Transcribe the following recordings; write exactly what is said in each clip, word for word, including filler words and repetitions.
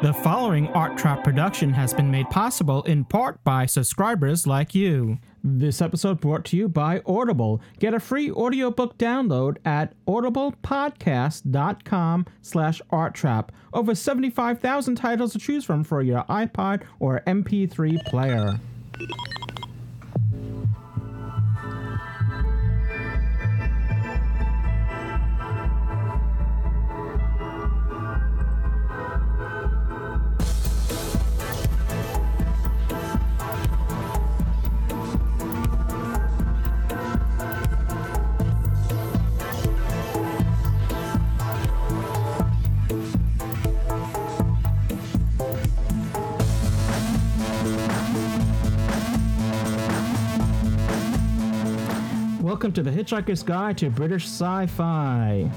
The following Art Trap production has been made possible in part by subscribers like you. This episode brought to you by Audible. Get a free audiobook download at audible podcast dot com slash art trap. Over seventy-five thousand titles to choose from for your iPod or M P three player. Welcome to The Hitchhiker's Guide to British Sci-Fi,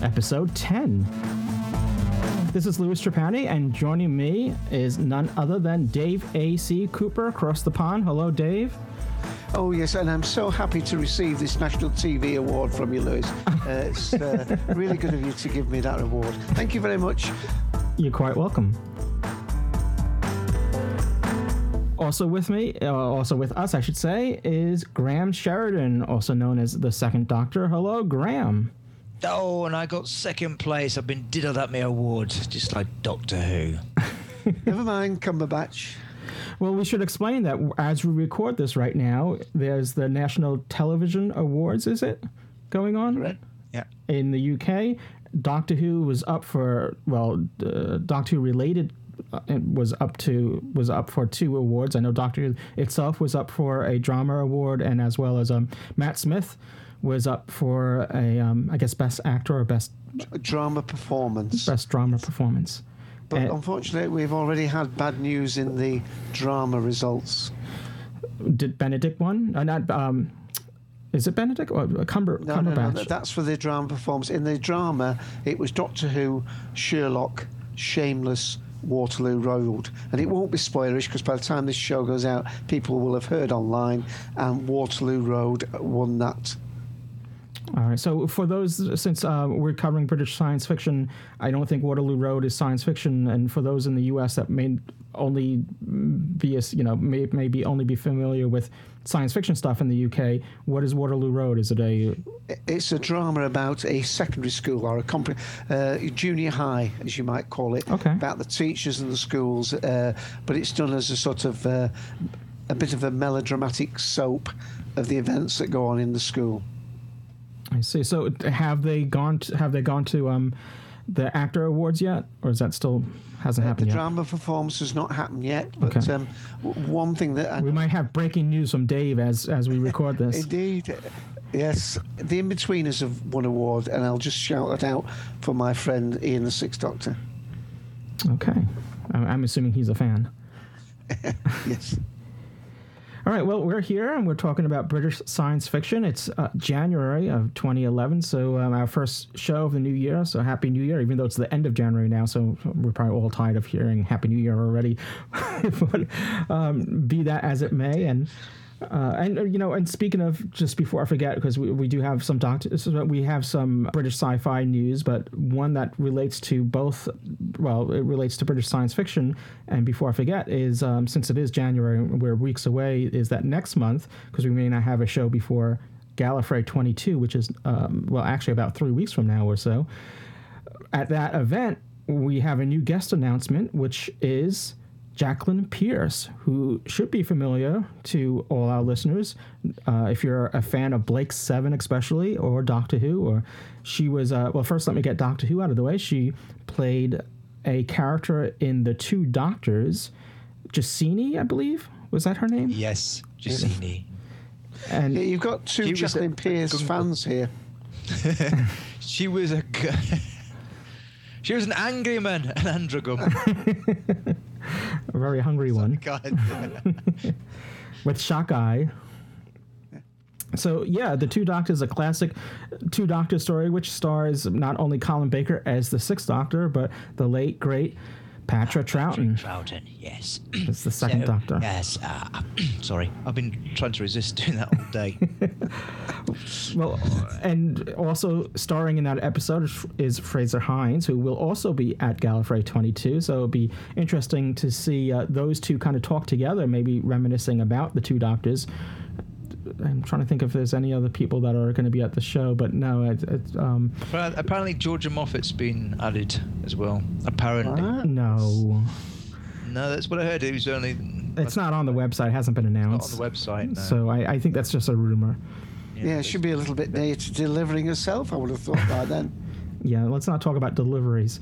Episode ten. This is Louis Trepani, and joining me is none other than Dave A C. Cooper across the pond. Hello, Dave. Oh, yes, and I'm so happy to receive this National T V award from you, Louis. Uh, it's uh, really good of you to give me that award. Thank you very much. You're quite welcome. Also with me, uh, also with us, I should say, is Graham Sheridan, also known as the Second Doctor. Hello, Graham. Oh, and I got second place. I've been diddled at my award, just like Doctor Who. Never mind, Cumberbatch. Well, we should explain that as we record this right now, there's the National Television Awards, is it, going on? Right. Yeah. In the U K, Doctor Who was up for, well, uh, Doctor Who-related It was up to was up for two awards. I know Doctor Who itself was up for a drama award, and as well as um Matt Smith was up for a um I guess best actor or best drama performance. Best drama performance. But uh, unfortunately, we've already had bad news in the drama results. Did Benedict won? Uh, not um. Is it Benedict or Cumber- no, Cumberbatch? No, no, that's for the drama performance. In the drama, it was Doctor Who, Sherlock, Shameless, Waterloo Road, and it won't be spoilerish because by the time this show goes out, people will have heard online, and Waterloo Road won that. All right, so for those, since uh, we're covering British science fiction, I don't think Waterloo Road is science fiction, and for those in the U S that may only be, you know, may, maybe only be familiar with science fiction stuff in the U K, what is Waterloo Road? Is it a... It's a drama about a secondary school, or a compre- uh, junior high, as you might call it, okay, about the teachers and the schools, uh, but it's done as a sort of, uh, a bit of a melodramatic soap of the events that go on in the school. I see. So have they gone to, have they gone to um, the actor awards yet, or is that still hasn't uh, happened the yet? The drama performance has not happened yet, but okay. um, w- one thing that... I we know, might have breaking news from Dave as, as we record this. Indeed. Yes. The In-Betweeners have won award, and I'll just shout that out for my friend Ian the Sixth Doctor. Okay. I'm assuming he's a fan. Yes. All right, well, we're here, and we're talking about British science fiction. It's uh, January of twenty eleven, so um, our first show of the new year, so Happy New Year, even though it's the end of January now, so we're probably all tired of hearing Happy New Year already. But um, be that as it may, and... Uh, and you know, and speaking of, just before I forget, because we, we do have some doctors, we have some British sci-fi news, but one that relates to both. Well, it relates to British science fiction. And before I forget, is um, since it is January, we're weeks away. Is that next month? Because we may not have a show before Gallifrey twenty-two, which is um, well, actually about three weeks from now or so. At that event, we have a new guest announcement, which is Jacqueline Pearce, who should be familiar to all our listeners, uh, if you're a fan of Blake Seven especially, or Doctor Who. Or she was, uh, well, first let me get Doctor Who out of the way. She played a character in The Two Doctors, Jacini, I believe. Was that her name? Yes, Jacini. And yeah, you've got two Jacqueline Pearce fans here. She was a... G- She was an angry man, an androgum. A very hungry one. With shock eye. So, yeah, The Two Doctors, a classic Two Doctor story, which stars not only Colin Baker as the Sixth Doctor, but the late, great Patrick Troughton. Troughton, yes. It's the second so, Doctor. Yes. Uh, sorry, I've been trying to resist doing that all day. Well, and also starring in that episode is Fraser Hines, who will also be at Gallifrey twenty-two. So it'll be interesting to see uh, those two kind of talk together, maybe reminiscing about the two Doctors. I'm trying to think if there's any other people that are going to be at the show, but no. It, it, um, apparently, Georgia Moffat's been added as well. Apparently, uh, no, no, that's what I heard. It was only. It's not on the website. It hasn't been announced. It's not on the website. No. So I, I think that's just a rumor. Yeah, yeah, it should be a little bit near to delivering herself. I would have thought by then. Yeah, let's not talk about deliveries.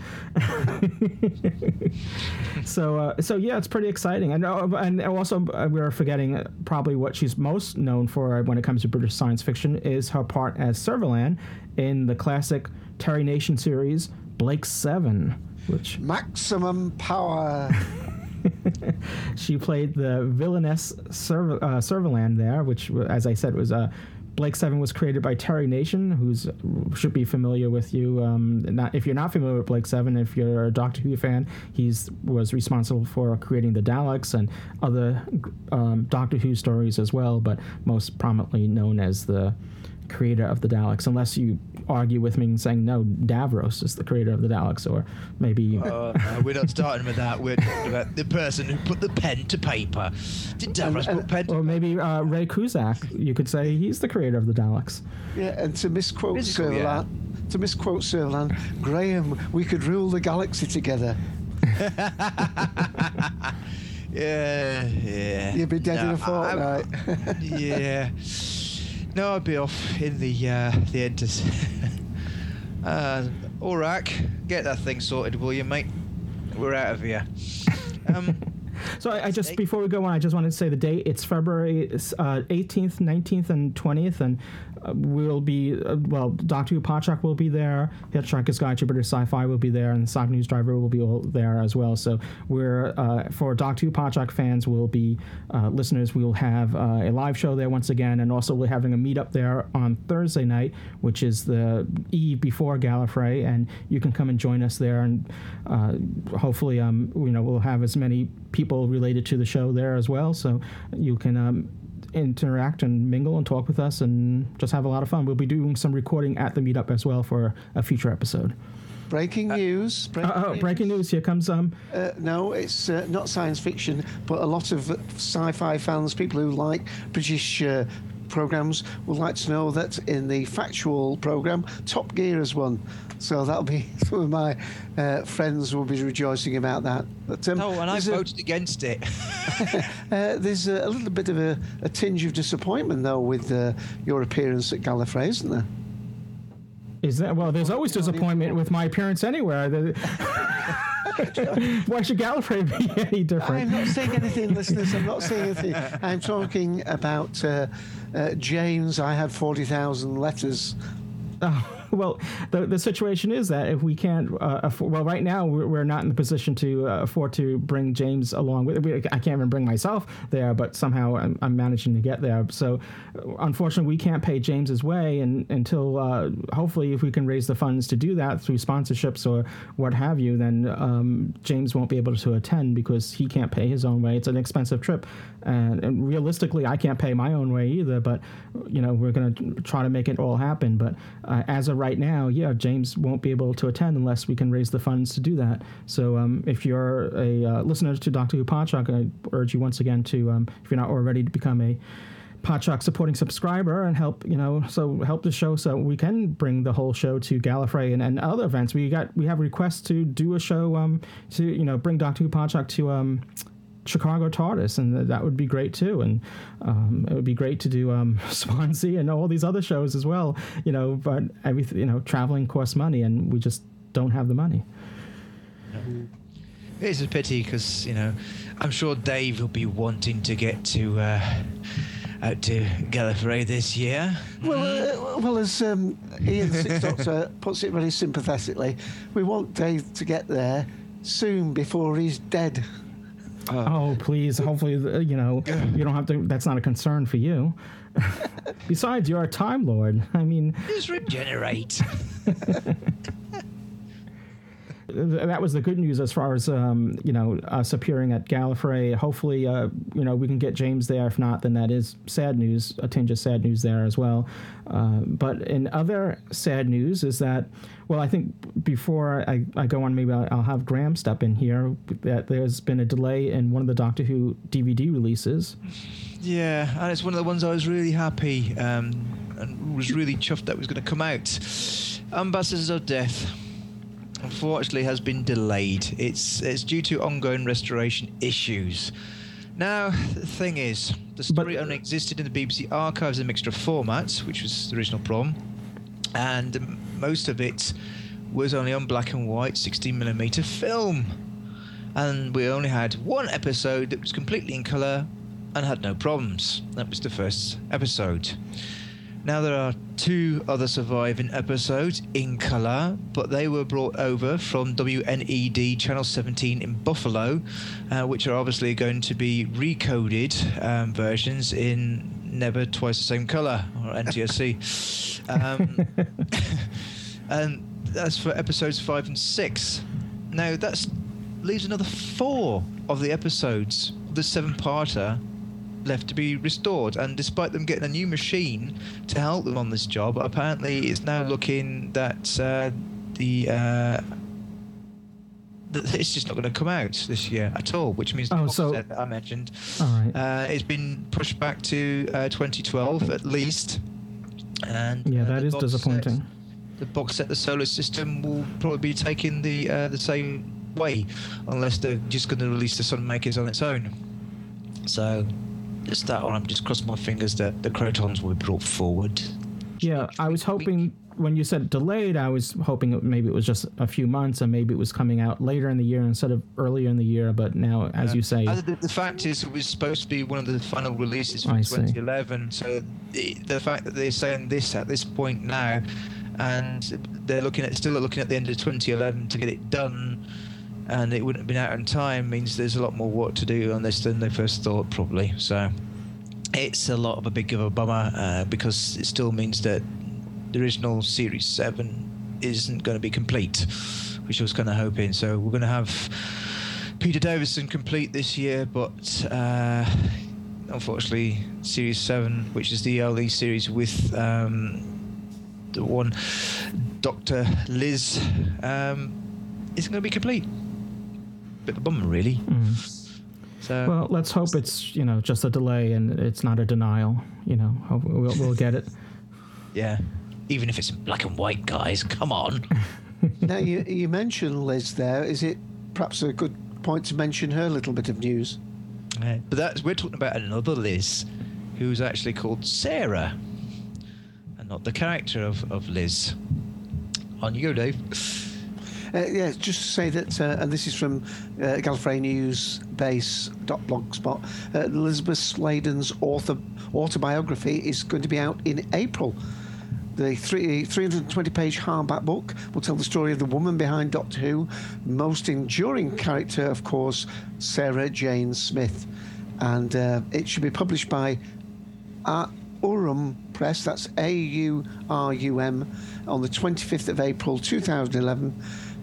so, uh, so yeah, it's pretty exciting. And, uh, and also, uh, we're forgetting probably what she's most known for when it comes to British science fiction is her part as Servalan in the classic Terry Nation series, Blake Seven, which maximum power. She played the villainess Serv- uh, Servalan there, which, as I said, was a. Uh, Blake Seven was created by Terry Nation, who's should be familiar with you. Um, not, if you're not familiar with Blake Seven, if you're a Doctor Who fan, he's was responsible for creating the Daleks and other um, Doctor Who stories as well, but most prominently known as the creator of the Daleks, unless you argue with me and saying, no, Davros is the creator of the Daleks, or maybe... Uh, no, we're not starting with that. We're talking about the person who put the pen to paper. Did Davros and, put pen to Or maybe uh, Ray Cusick. You could say he's the creator of the Daleks. Yeah, and to misquote Servalan, yeah. to misquote Servalan, Graham, we could rule the galaxy together. yeah, yeah. You'd be dead no, in a fortnight. I, yeah. No, I'd be off in the uh, the end. uh, Orac, get that thing sorted, will you, mate? We're out of here. Um, so I, I just, before we go on, I just wanted to say the date. It's February uh, eighteenth, nineteenth, and twentieth, and uh, we'll be, uh, well, Doctor Who Podchuck will be there, Hitchhiker's Guide to British Sci-Fi will be there, and the Sock News Driver will be all there as well. So we're, uh, for Doctor Who Podchuck fans, we'll be, uh, listeners, we'll have uh, a live show there once again, and also we're having a meet-up there on Thursday night, which is the eve before Gallifrey, and you can come and join us there, and uh, hopefully, um, you know, we'll have as many people related to the show there as well, so you can um, interact and mingle and talk with us and just have a lot of fun. We'll be doing some recording at the meetup as well for a future episode. Breaking uh, news. Breaking uh, oh, news. Breaking news. Here comes... Um, uh, no, it's uh, not science fiction, but a lot of sci-fi fans, people who like British uh, programmes, would like to know that in the factual programme, Top Gear has won. So that'll be... Some of my uh, friends will be rejoicing about that. But, um, oh, and I voted a, against it. uh, there's a, a little bit of a, a tinge of disappointment, though, with uh, your appearance at Gallifrey, isn't there? Is that well? There's always disappointment with my appearance anywhere. Why should Gallifrey be any different? I'm not saying anything, listeners. I'm not saying anything. I'm talking about uh, uh, James. I had forty thousand letters. Oh. Well, the the situation is that if we can't, uh, afford, well, right now we're, we're not in the position to uh, afford to bring James along with. We, I can't even bring myself there, but somehow I'm, I'm managing to get there. So, unfortunately, we can't pay James's way, and until uh, hopefully, if we can raise the funds to do that through sponsorships or what have you, then um, James won't be able to attend because he can't pay his own way. It's an expensive trip, and, and realistically, I can't pay my own way either. But you know, we're going to try to make it all happen. But uh, as a right now, yeah, James won't be able to attend unless we can raise the funds to do that. So um, if you're a uh, listener to Doctor Who Podchuck, I urge you once again to, um, if you're not already, to become a Podchuck supporting subscriber and help, you know, so help the show so we can bring the whole show to Gallifrey and, and other events. We got we have requests to do a show um, to, you know, bring Doctor Who Podchuck to um, Chicago TARDIS, and that would be great too, and um, it would be great to do um, Swansea and all these other shows as well, you know, but everything, you know, traveling costs money, and we just don't have the money. It's a pity because, you know, I'm sure Dave will be wanting to get to uh, out to Gallifrey this year. Well, uh, well, as um, Ian Six Doctor puts it very sympathetically, we want Dave to get there soon before he's dead. Oh, please. Hopefully, you know, you don't have to. That's not a concern for you. Besides, you're a Time Lord. I mean, just regenerate. that was the good news as far as, um, you know, us appearing at Gallifrey. Hopefully, uh, you know, we can get James there. If not, then that is sad news, a tinge of sad news there as well. Uh, but in other sad news is that, well, I think before I, I go on, maybe I'll, I'll have Graham step in here, that there's been a delay in one of the Doctor Who D V D releases. Yeah, and it's one of the ones I was really happy um, and was really chuffed that was going to come out. Ambassadors of Death, unfortunately, has been delayed. It's it's due to ongoing restoration issues. Now, the thing is, the story but, only existed in the B B C archives in a mixture of formats, which was the original problem, and most of it was only on black and white sixteen millimeter film. And we only had one episode that was completely in colour and had no problems. That was the first episode. Now there are two other surviving episodes in colour, but they were brought over from W N E D Channel seventeen in Buffalo, uh, which are obviously going to be recoded um, versions in Never Twice the Same Colour, or N T S C. Um, and that's for episodes five and six. Now that leaves another four of the episodes, the seven-parter, left to be restored, and despite them getting a new machine to help them on this job, apparently it's now looking that uh, the uh, th- it's just not going to come out this year at all, which means the oh, so, that I mentioned all right. uh, it's been pushed back to uh, twenty twelve at least, and yeah, uh, that is disappointing. Set, the box set, the solar system will probably be taking the uh, the same way, unless they're just going to release the Sunmakers on its own. So. It's that one. I'm just crossing my fingers that the Crotons were brought forward. Yeah, I was hoping when you said delayed, I was hoping maybe it was just a few months, and maybe it was coming out later in the year instead of earlier in the year. But now, as yeah. you say, the, the fact is, it was supposed to be one of the final releases for twenty eleven. So the, the fact that they're saying this at this point now, and they're looking at still looking at the end of twenty eleven to get it done, and it wouldn't have been out in time, means there's a lot more work to do on this than they first thought, probably. So it's a lot of a big of a bummer, uh, because it still means that the original Series seven isn't going to be complete, which I was kind of hoping. So we're going to have Peter Davison complete this year, but uh, unfortunately Series seven, which is the early series with um, the one Doctor Liz, um, isn't going to be complete. Bit of a bummer, really. Mm. So, well, let's hope it's, you know, just a delay and it's not a denial. You know, we'll, we'll get it. Yeah, even if it's in black and white, guys, come on. Now you you mentioned Liz there. Is it perhaps a good point to mention her little bit of news? Uh, but that's we're talking about another Liz, who's actually called Sarah, and not the character of of Liz. On you, Dave. Uh, yeah, just to say that, uh, and this is from uh, Gallifrey News Base .blogspot. Uh, Elizabeth Sladen's author autobiography is going to be out in April. The three, three hundred twenty page hardback book will tell the story of the woman behind Doctor Who, most enduring character, of course, Sarah Jane Smith, and uh, it should be published by Aurum Press. That's A U R U M on the twenty-fifth of April two thousand eleven.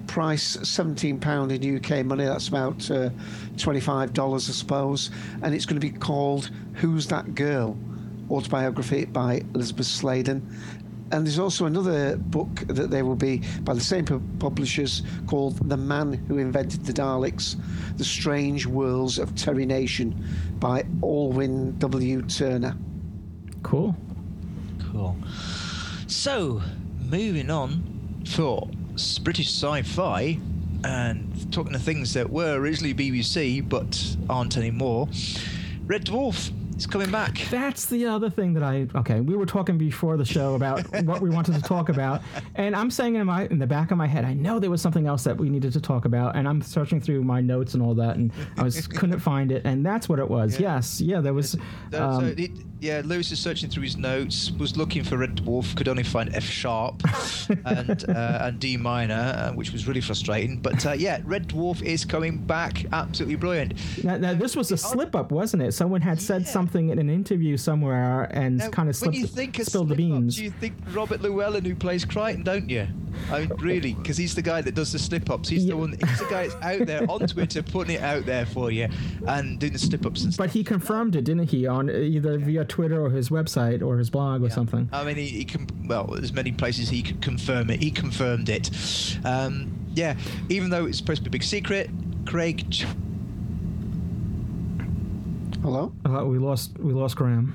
Price seventeen pounds in U K money, that's about uh, twenty-five dollars, I suppose, and it's going to be called Who's That Girl? Autobiography by Elizabeth Sladen. And there's also another book that there will be by the same publishers called The Man Who Invented the Daleks, The Strange Worlds of Terry Nation by Alwyn W. Turner. Cool. Cool. So, moving on for British sci-fi and talking to things that were originally B B C but aren't anymore. Red Dwarf is coming back. That's the other thing that I okay we were talking before the show about what we wanted to talk about, and I'm saying in my in the back of my head, I know there was something else that we needed to talk about, and I'm searching through my notes and all that, and I was couldn't find it, and that's what it was. Yeah. Yes, yeah, there was. Um, so it, yeah, Lewis is searching through his notes, was looking for Red Dwarf, could only find F sharp and uh, and D minor, which was really frustrating. But uh, yeah, Red Dwarf is coming back, absolutely brilliant. Now, now this was a slip up, wasn't it? Someone had said yeah. something. something in an interview somewhere and now, kind of slipped, you think spilled the beans. Do you think Robert Llewellyn, who plays Crichton, don't you? I mean, really, because he's the guy that does the slip-ups. He's yeah. the one. He's the guy that's out there on Twitter putting it out there for you and doing the slip-ups and stuff. But he confirmed it, didn't he, on either yeah. via Twitter or his website or his blog or yeah. something. I mean, he, he can. Well, there's many places he could confirm it. He confirmed it. Um, yeah, even though it's supposed to be a big secret, Craig. Ch- Hello. Uh, we lost. We lost Graham.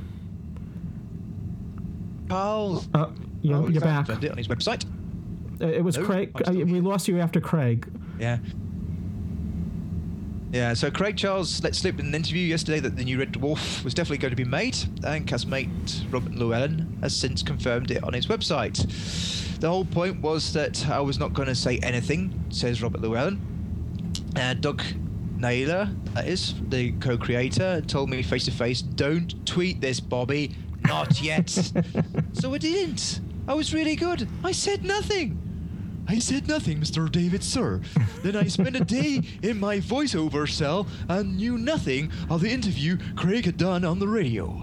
Charles. Uh, you're, oh, you're back. It on his website. It was no, Craig. Uh, we lost you after Craig. Yeah. Yeah, so Craig Charles let slip in an interview yesterday that the new Red Dwarf was definitely going to be made, and castmate Robert Llewellyn has since confirmed it on his website. The whole point was that I was not going to say anything, says Robert Llewellyn. Uh, Doug Naylor, that is, the co-creator, told me face-to-face, don't tweet this, Bobby. Not yet. So I didn't. I was really good. I said nothing. I said nothing, Mister David Sir. Then I spent a day in my voiceover cell and knew nothing of the interview Craig had done on the radio.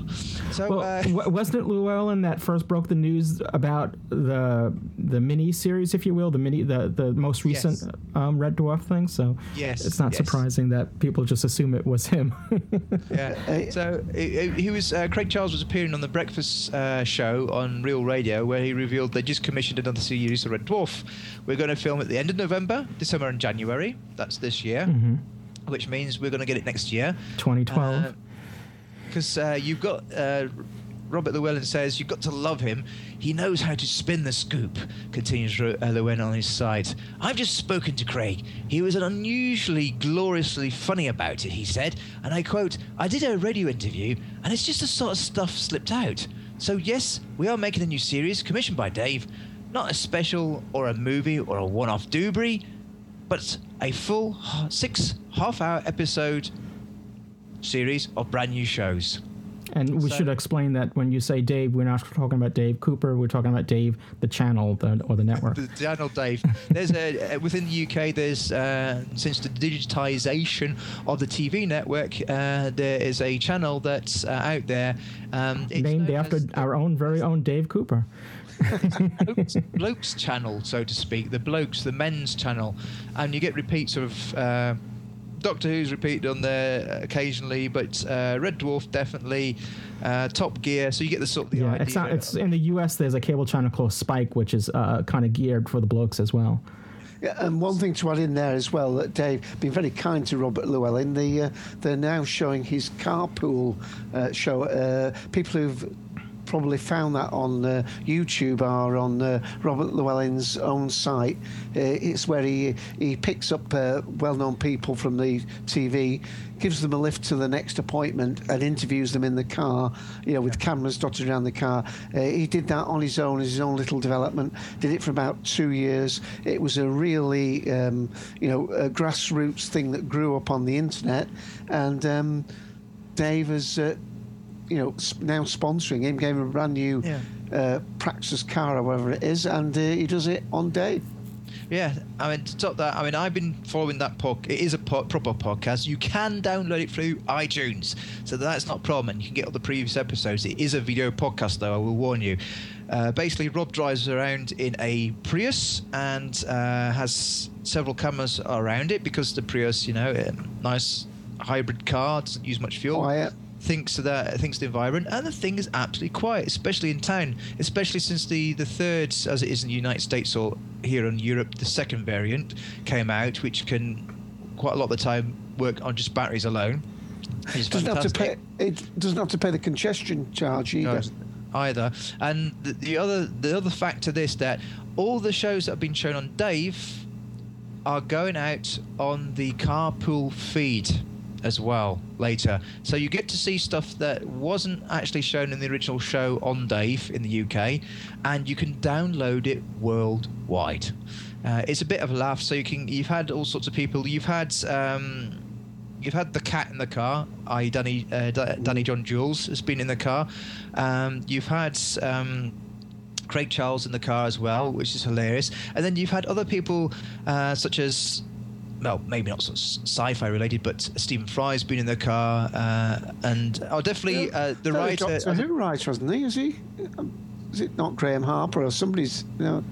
So, well, uh, w- wasn't it Llewellyn that first broke the news about the the mini series, if you will, the mini the, the most recent yes. um, Red Dwarf thing? So yes, it's not yes. surprising that people just assume it was him. yeah. So it, it, he was uh, Craig Charles was appearing on the Breakfast uh, Show on Real Radio, where he revealed they just commissioned another series of Red Dwarf. We're going to film at the end of November, December and January. That's this year, mm-hmm. which means we're going to get it next year. twenty twelve. Because uh, uh, you've got... Uh, Robert Llewellyn says, you've got to love him. He knows how to spin the scoop, continues Re- Llewellyn on his side. I've just spoken to Craig. He was unusually gloriously funny about it, he said. And I quote, I did a radio interview, and it's just the sort of stuff slipped out. So yes, we are making a new series commissioned by Dave. Not a special or a movie or a one-off doobry, but a full six half-hour episode series of brand new shows. And we so, should explain that when you say Dave, we're not talking about Dave Cooper. We're talking about Dave, the channel the, or the network. The channel Dave. There's a, within the U K, there's uh, since the digitization of the T V network, uh, there is a channel that's uh, out there. Um, it's named after as, our own very own Dave Cooper. Blokes, blokes channel, so to speak. The blokes, the men's channel. And you get repeats of... Uh, Doctor Who's repeated on there occasionally, but uh, Red Dwarf definitely, uh, Top Gear. So you get the sort of the yeah, idea. It's not, it's, in the U S, there's a cable channel called Spike, which is uh, kind of geared for the blokes as well. Yeah, and one thing to add in there as well, that Dave been very kind to Robert Llewellyn. The, uh, they're now showing his Carpool uh, show. Uh, people who've probably found that on uh, YouTube are on uh, Robert Llewellyn's own site. Uh, it's where he he picks up uh, well-known people from the T V, gives them a lift to the next appointment and interviews them in the car, you know, with cameras dotted around the car. Uh, he did that on his own, his own little development, did it for about two years. It was a really, um, you know, a grassroots thing that grew up on the internet. And um, Dave has... Uh, you know, now sponsoring him, gave him a brand new yeah. uh, Praxis car or whatever it is, and uh, he does it on Dave. Yeah, I mean, to top that, I mean, I've been following that podcast. It is a po- proper podcast. You can download it through iTunes, so that's not a problem, and you can get all the previous episodes. It is a video podcast, though, I will warn you. Uh, basically, Rob drives around in a Prius and uh, has several cameras around it because the Prius, you know, a nice hybrid car, doesn't use much fuel. Quiet. Thinks that thinks the environment, and the thing is absolutely quiet, especially in town, especially since the the third, as it is in the United States or here in Europe, the second variant came out, which can quite a lot of the time work on just batteries alone. It doesn't have to pay. It doesn't have to pay the congestion charge either. Either, and the, the other the other fact to this that all the shows that have been shown on Dave are going out on the Carpool feed as well later, so you get to see stuff that wasn't actually shown in the original show on Dave in the U K, and you can download it worldwide. Uh, it's a bit of a laugh, so you can you've had all sorts of people. You've had um you've had the cat in the car, i.e. Danny uh, D- Danny John Jules has been in the car. Um you've had um Craig Charles in the car as well, which is hilarious. And then you've had other people uh such as well, maybe not sort of sci-fi related, but Stephen Fry's been in the car, uh, and oh, definitely yeah. uh, the no, writer. Doctor Who writer, isn't he? Is he? Is it not Graham Harper or somebody's? You know,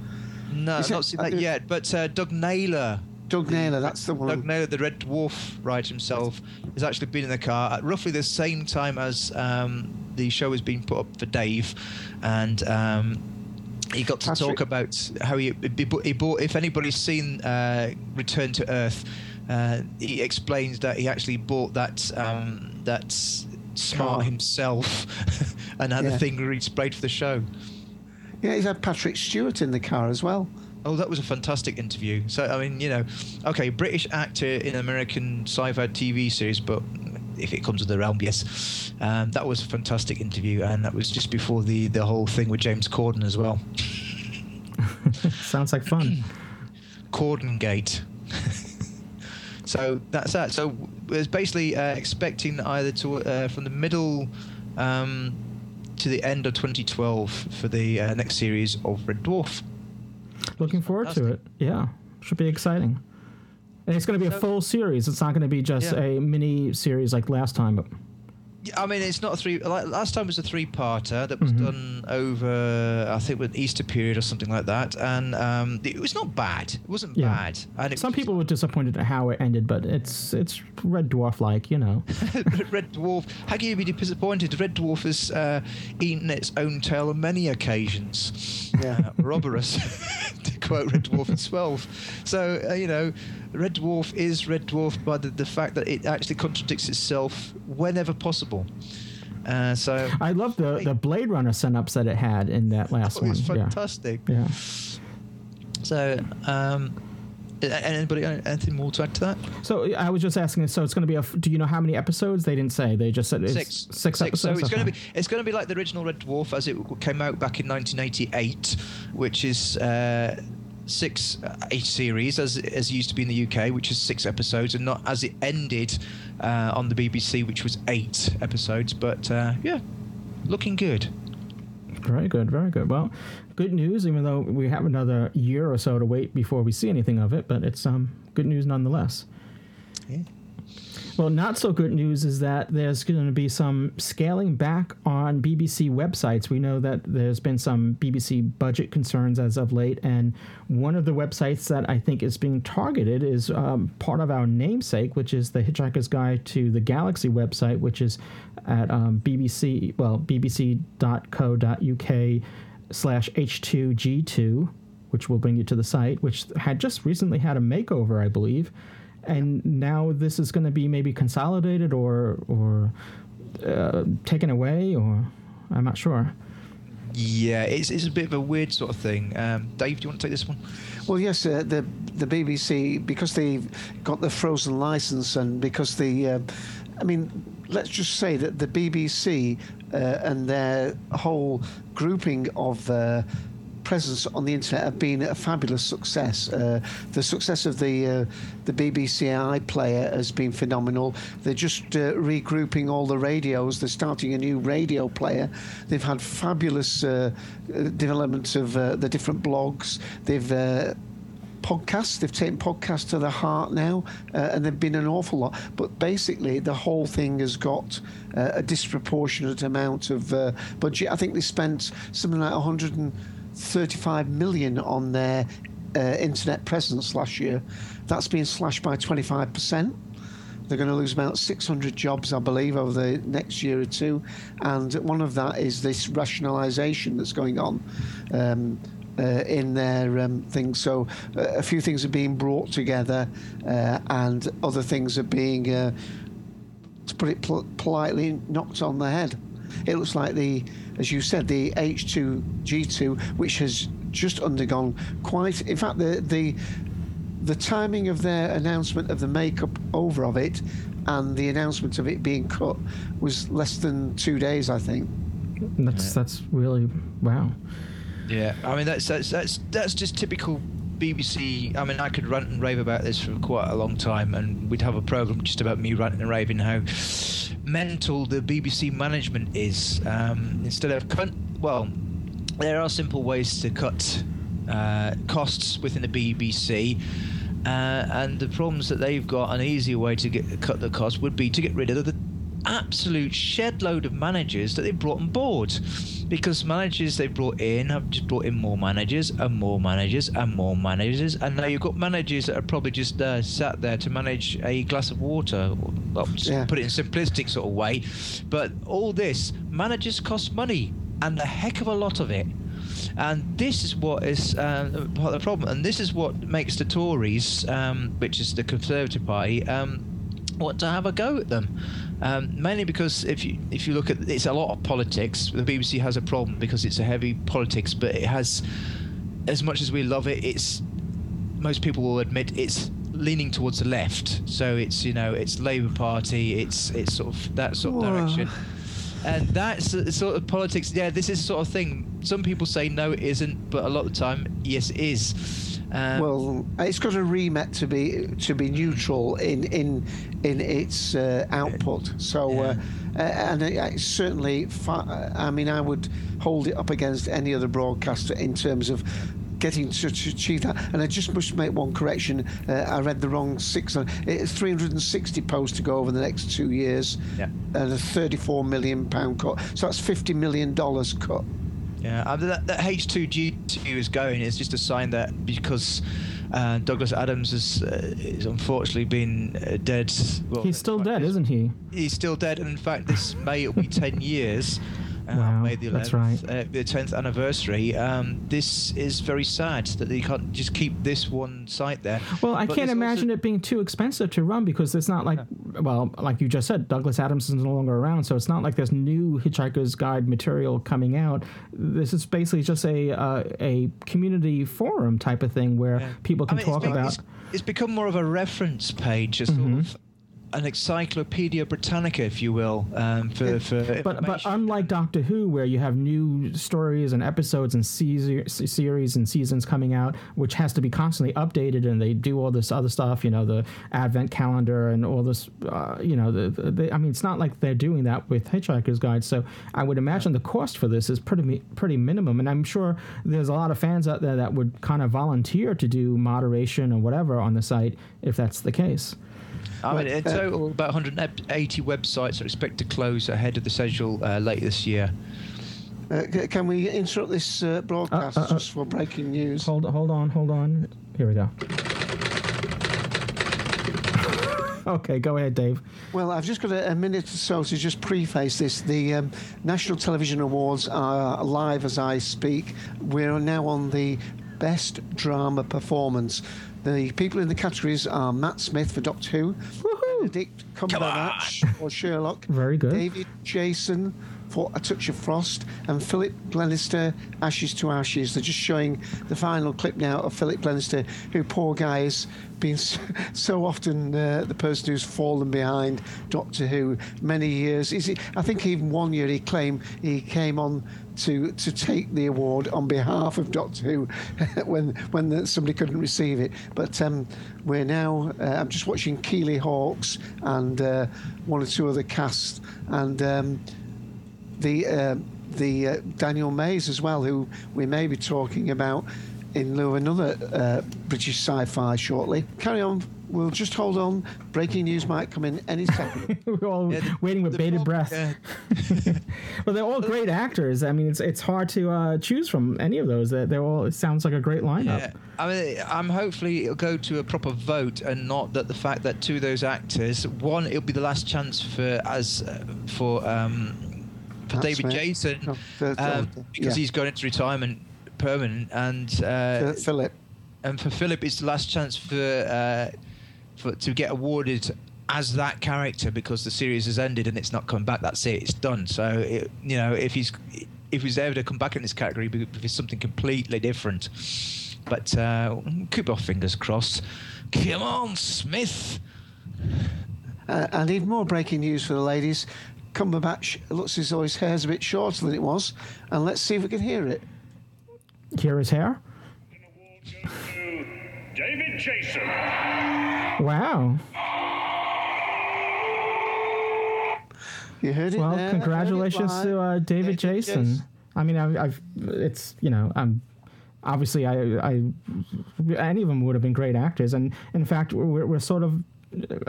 no, I've not seen that uh, yet. But uh, Doug Naylor. Doug Naylor, that's the one. Doug Naylor, the Red Dwarf writer himself, has actually been in the car at roughly the same time as um, the show has been put up for Dave, and um, he got to Patrick. talk about how he, he bought. If anybody's seen uh, Return to Earth, uh, he explains that he actually bought that um, that smart himself and had yeah. the thing re-sprayed for the show. Yeah, he's had Patrick Stewart in the car as well. Oh, that was a fantastic interview. So, I mean, you know, okay, British actor in an American sci-fi T V series, but if it comes to the realm, yes. Um, that was a fantastic interview, and that was just before the, the whole thing with James Corden as well. Sounds like fun. Cordongate. So that's that. So we're basically uh, expecting either to uh, from the middle... Um, to the end of twenty twelve for the uh, next series of Red Dwarf. Looking forward to it. Yeah, should be exciting. And it's going to be a full series. It's not going to be just yeah. a mini series like last time. But I mean, it's not a three. Like, last time was a three-parter that was mm-hmm. done over, I think, with an Easter period or something like that. And um, it was not bad. It wasn't yeah. bad. And it Some was, people were disappointed at how it ended, but it's it's Red Dwarf-like, you know. Red Dwarf. How can you be disappointed? Red Dwarf has uh, eaten its own tail on many occasions. Yeah, uh, robberous, to quote Red Dwarf at twelve. So, uh, you know, Red Dwarf is Red Dwarf by the, the fact that it actually contradicts itself whenever possible. Uh, so I love the, the Blade Runner setups that it had in that last one. It was fantastic. Yeah. yeah. So, um, anybody anything more to add to that? So I was just asking. So it's going to be a. Do you know how many episodes? They didn't say. They just said it's six. Six, six episodes. So it's okay. going to be. It's going to be like the original Red Dwarf as it came out back in nineteen eighty-eight, which is. Uh, Six, eight series as as used to be in the U K, which is six episodes, and not as it ended uh, on the B B C, which was eight episodes. But uh, yeah, looking good. Very good, very good. Well, good news, even though we have another year or so to wait before we see anything of it. But it's um good news nonetheless. Yeah. Well, not so good news is that there's going to be some scaling back on B B C websites. We know that there's been some B B C budget concerns as of late, and one of the websites that I think is being targeted is um, part of our namesake, which is the Hitchhiker's Guide to the Galaxy website, which is at um, B B C, well, b b c dot co dot u k slash h two g two, which will bring you to the site, which had just recently had a makeover, I believe. And now this is going to be maybe consolidated or or uh, taken away, or I'm not sure. Yeah, it's it's a bit of a weird sort of thing. Um, Dave, do you want to take this one? Well, yes, uh, the the B B C, because they've got the Frozen license, and because the, uh, I mean, let's just say that the B B C uh, and their whole grouping of. Uh, presence on the internet have been a fabulous success. Uh, the success of the uh, the B B C iPlayer has been phenomenal. They're just uh, regrouping all the radios. They're starting a new radio player. They've had fabulous uh, developments of uh, the different blogs. They've uh, podcasts. They've taken podcasts to the heart now, uh, and they've been an awful lot. But basically, the whole thing has got uh, a disproportionate amount of uh, budget. I think they spent something like one hundred thirty-five million on their uh, internet presence last year. That's been slashed by twenty-five percent. They're going to lose about six hundred jobs, I believe, over the next year or two. And one of that is this rationalisation that's going on um, uh, in their um, thing. So uh, a few things are being brought together uh, and other things are being, uh, to put it pol- politely, knocked on the head. It looks like the, as you said, the H two G two, which has just undergone quite. In fact, the the the timing of their announcement of the makeup over of it, and the announcement of it being cut, was less than two days, I think. That's that's really wow. Yeah, I mean that's that's that's that's just typical. B B C, I mean, I could rant and rave about this for quite a long time, and we'd have a program just about me ranting and raving how mental the B B C management is. Um, instead of cut, well, there are simple ways to cut uh, costs within the B B C, Uh, and the problems that they've got, an easier way to get cut the cost would be to get rid of the absolute shed load of managers that they've brought on board, because managers they've brought in have just brought in more managers and more managers and more managers, and now you've got managers that are probably just uh, sat there to manage a glass of water, well, yeah. Put it in a simplistic sort of way, but all this, managers cost money, and a heck of a lot of it. And this is what is uh, part of the problem, and this is what makes the Tories, um, which is the Conservative Party, um, want to have a go at them. Um, mainly because if you if you look at, it's a lot of politics. The B B C has a problem because it's a heavy politics, but it has, as much as we love it, it's, most people will admit, it's leaning towards the left. So it's, you know, it's Labour Party, it's it's sort of that sort of Whoa. direction. And that's the sort of politics, yeah, this is the sort of thing. Some people say no, it isn't, but a lot of the time, yes, it is. Um, well, it's got a remit to be to be neutral in in in its uh, output. So, yeah. uh, and it's certainly, fa- I mean, I would hold it up against any other broadcaster in terms of getting to, to achieve that. And I just must make one correction. Uh, I read the wrong six. It's three hundred sixty posts to go over the next two years, yeah. And a thirty-four million pound cut. So that's fifty million dollars cut. Yeah, that, that H two G two is going. It's just a sign that because uh, Douglas Adams has uh, is unfortunately been uh, dead. Well, he's still dead, isn't he? He's still dead, and in fact, this May it'll be ten years. Um, wow, May the eleventh, that's right. Uh, the tenth anniversary. Um, this is very sad that they can't just keep this one site there. Well, I but can't imagine it being too expensive to run, because it's not like, no. well, like you just said, Douglas Adams is no longer around, so it's not like there's new Hitchhiker's Guide material coming out. This is basically just a uh, a community forum type of thing where yeah. people can I mean, talk it's been, about... It's, it's become more of a reference page, as mm-hmm. sort of an Encyclopedia Britannica, if you will, um, for, for but but unlike Doctor Who, where you have new stories and episodes and se- series and seasons coming out, which has to be constantly updated, and they do all this other stuff, you know, the advent calendar and all this, uh, you know, the, the, the I mean, it's not like they're doing that with Hitchhiker's Guide, so I would imagine yeah. the cost for this is pretty pretty minimum, and I'm sure there's a lot of fans out there that would kind of volunteer to do moderation or whatever on the site if that's the case. I mean, in total, about one hundred eighty websites are expected to close ahead of the schedule uh, later this year. Uh, c- can we interrupt this uh, broadcast uh, uh, uh, just for breaking news? Hold, hold on, hold on. Here we go. Okay, go ahead, Dave. Well, I've just got a, a minute or so to just preface this. The um, National Television Awards are live as I speak. We're now on the Best Drama Performance. The people in the categories are Matt Smith for Doctor Who, Woo-hoo! Benedict Cumberbatch for Sherlock, very good, David Jason for A Touch of Frost, and Philip Glenister, Ashes to Ashes. They're just showing the final clip now of Philip Glenister, who, poor guy, has been so often uh, the person who's fallen behind Doctor Who many years. Is it, I think even one year he claimed he came on to to take the award on behalf of Doctor Who when when the, somebody couldn't receive it. But um, we're now, uh, I'm just watching Keeley Hawkes and uh, one or two other casts, and um, the uh, the uh, Daniel Mays as well, who we may be talking about in lieu of another uh, British sci-fi shortly. Carry on. We'll just hold on. Breaking news might come in any second. We're all yeah, the, waiting with bated breath. Yeah. Well, they're all great actors. I mean, it's it's hard to uh, choose from any of those. They're, they're all. It sounds like a great lineup. Yeah. I mean, I'm hopefully it'll go to a proper vote, and not that the fact that two of those actors, one, it'll be the last chance for as uh, for um, for That's David right. Jason no, the, the, um, because yeah. he's going into retirement permanent, and uh, for Philip, and for Philip, it's the last chance for. Uh, For, to get awarded as that character, because the series has ended and it's not come back. That's it. It's done. So it, you know, if he's if he's ever to come back in this category, if it's something completely different. But uh, keep our fingers crossed. Come on, Smith. Uh, and even more breaking news for the ladies. Cumberbatch looks as though his hair's a bit shorter than it was, and let's see if we can hear it. Hear his hair. David Jason. Wow. You heard it. Well, there. Congratulations to uh, David, David Jason. Jason. I mean, I've, I've, it's, you know, I'm, obviously I, I any of them would have been great actors. And in fact, we're, we're sort of,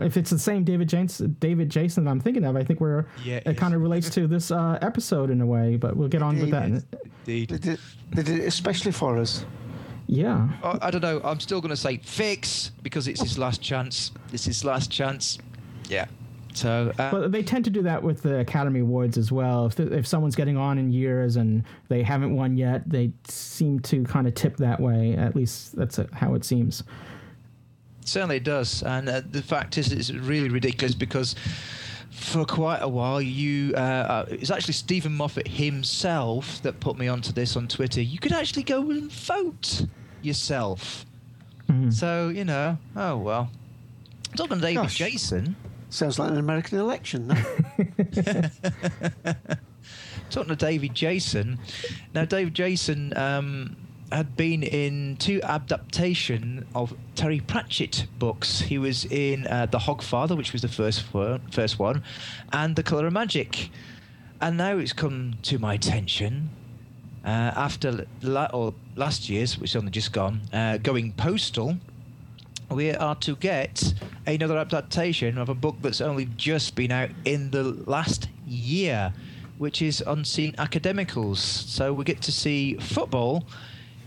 if it's the same David Jason, David Jason that I'm thinking of, I think we're yeah, it, it kind of relates to this uh, episode in a way. But we'll get on indeed, with that. Indeed. They did, they did it especially for us. Yeah. I, I don't know. I'm still going to say Fix, because it's his last chance. It's his last chance. Yeah. So, uh, but they tend to do that with the Academy Awards as well. If the, if someone's getting on in years and they haven't won yet, they seem to kind of tip that way. At least that's a, how it seems. Certainly it does. And uh, the fact is, it's really ridiculous because for quite a while, you uh, uh, it's actually Stephen Moffat himself that put me onto this on Twitter. You could actually go and vote yourself. Mm-hmm. So, you know, oh, well. Talking to David Gosh. Jason... Sounds like an American election, no? Talking to David Jason. Now, David Jason um, had been in two adaptations of Terry Pratchett books. He was in uh, The Hogfather, which was the first, for, first one, and The Colour of Magic. And now it's come to my attention, uh, after la- or last year's, which is only just gone, uh, Going Postal, we are to get another adaptation of a book that's only just been out in the last year, which is Unseen Academicals. So we get to see football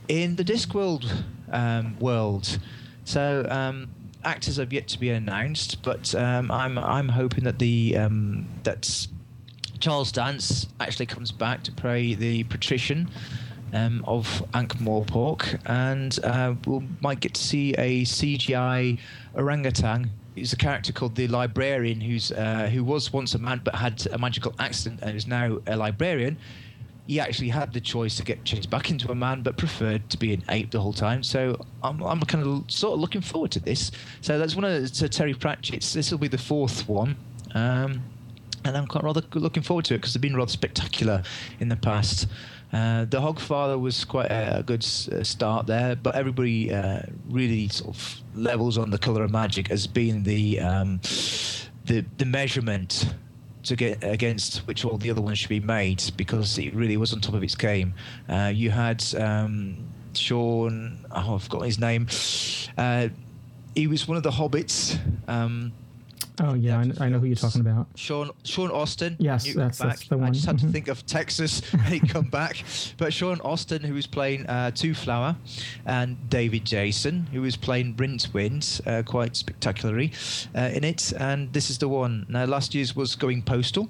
in the Discworld um, world. So um, actors have yet to be announced, but um, I'm I'm hoping that the um, that Charles Dance actually comes back to play the patrician Um, of Ankh Morpork, and uh, we might get to see a C G I orangutan. He's a character called the Librarian, who's uh, who was once a man but had a magical accident and is now a librarian. He actually had the choice to get changed back into a man, but preferred to be an ape the whole time. So I'm I'm kind of sort of looking forward to this. So that's one of the, Terry Pratchett's. This will be the fourth one. Um, And I'm quite rather looking forward to it because they've been rather spectacular in the past. Uh, the Hogfather was quite a, a good s- start there, but everybody uh, really sort of levels on The Colour of Magic as being the um, the, the measurement to get against which all the other ones should be made, because it really was on top of its game. Uh, you had um, Sean, oh, I've forgotten his name. Uh, he was one of the Hobbits. Um, Oh yeah, I know, I know who you're talking about. Sean Sean Austin. Yes, that's, that's the one. I just had to think of Texas and he'd come back. But Sean Austin, who was playing uh, Two Flower, and David Jason, who was playing Rincewind, uh, quite spectacularly uh, in it. And this is the one. Now, last year's was Going Postal,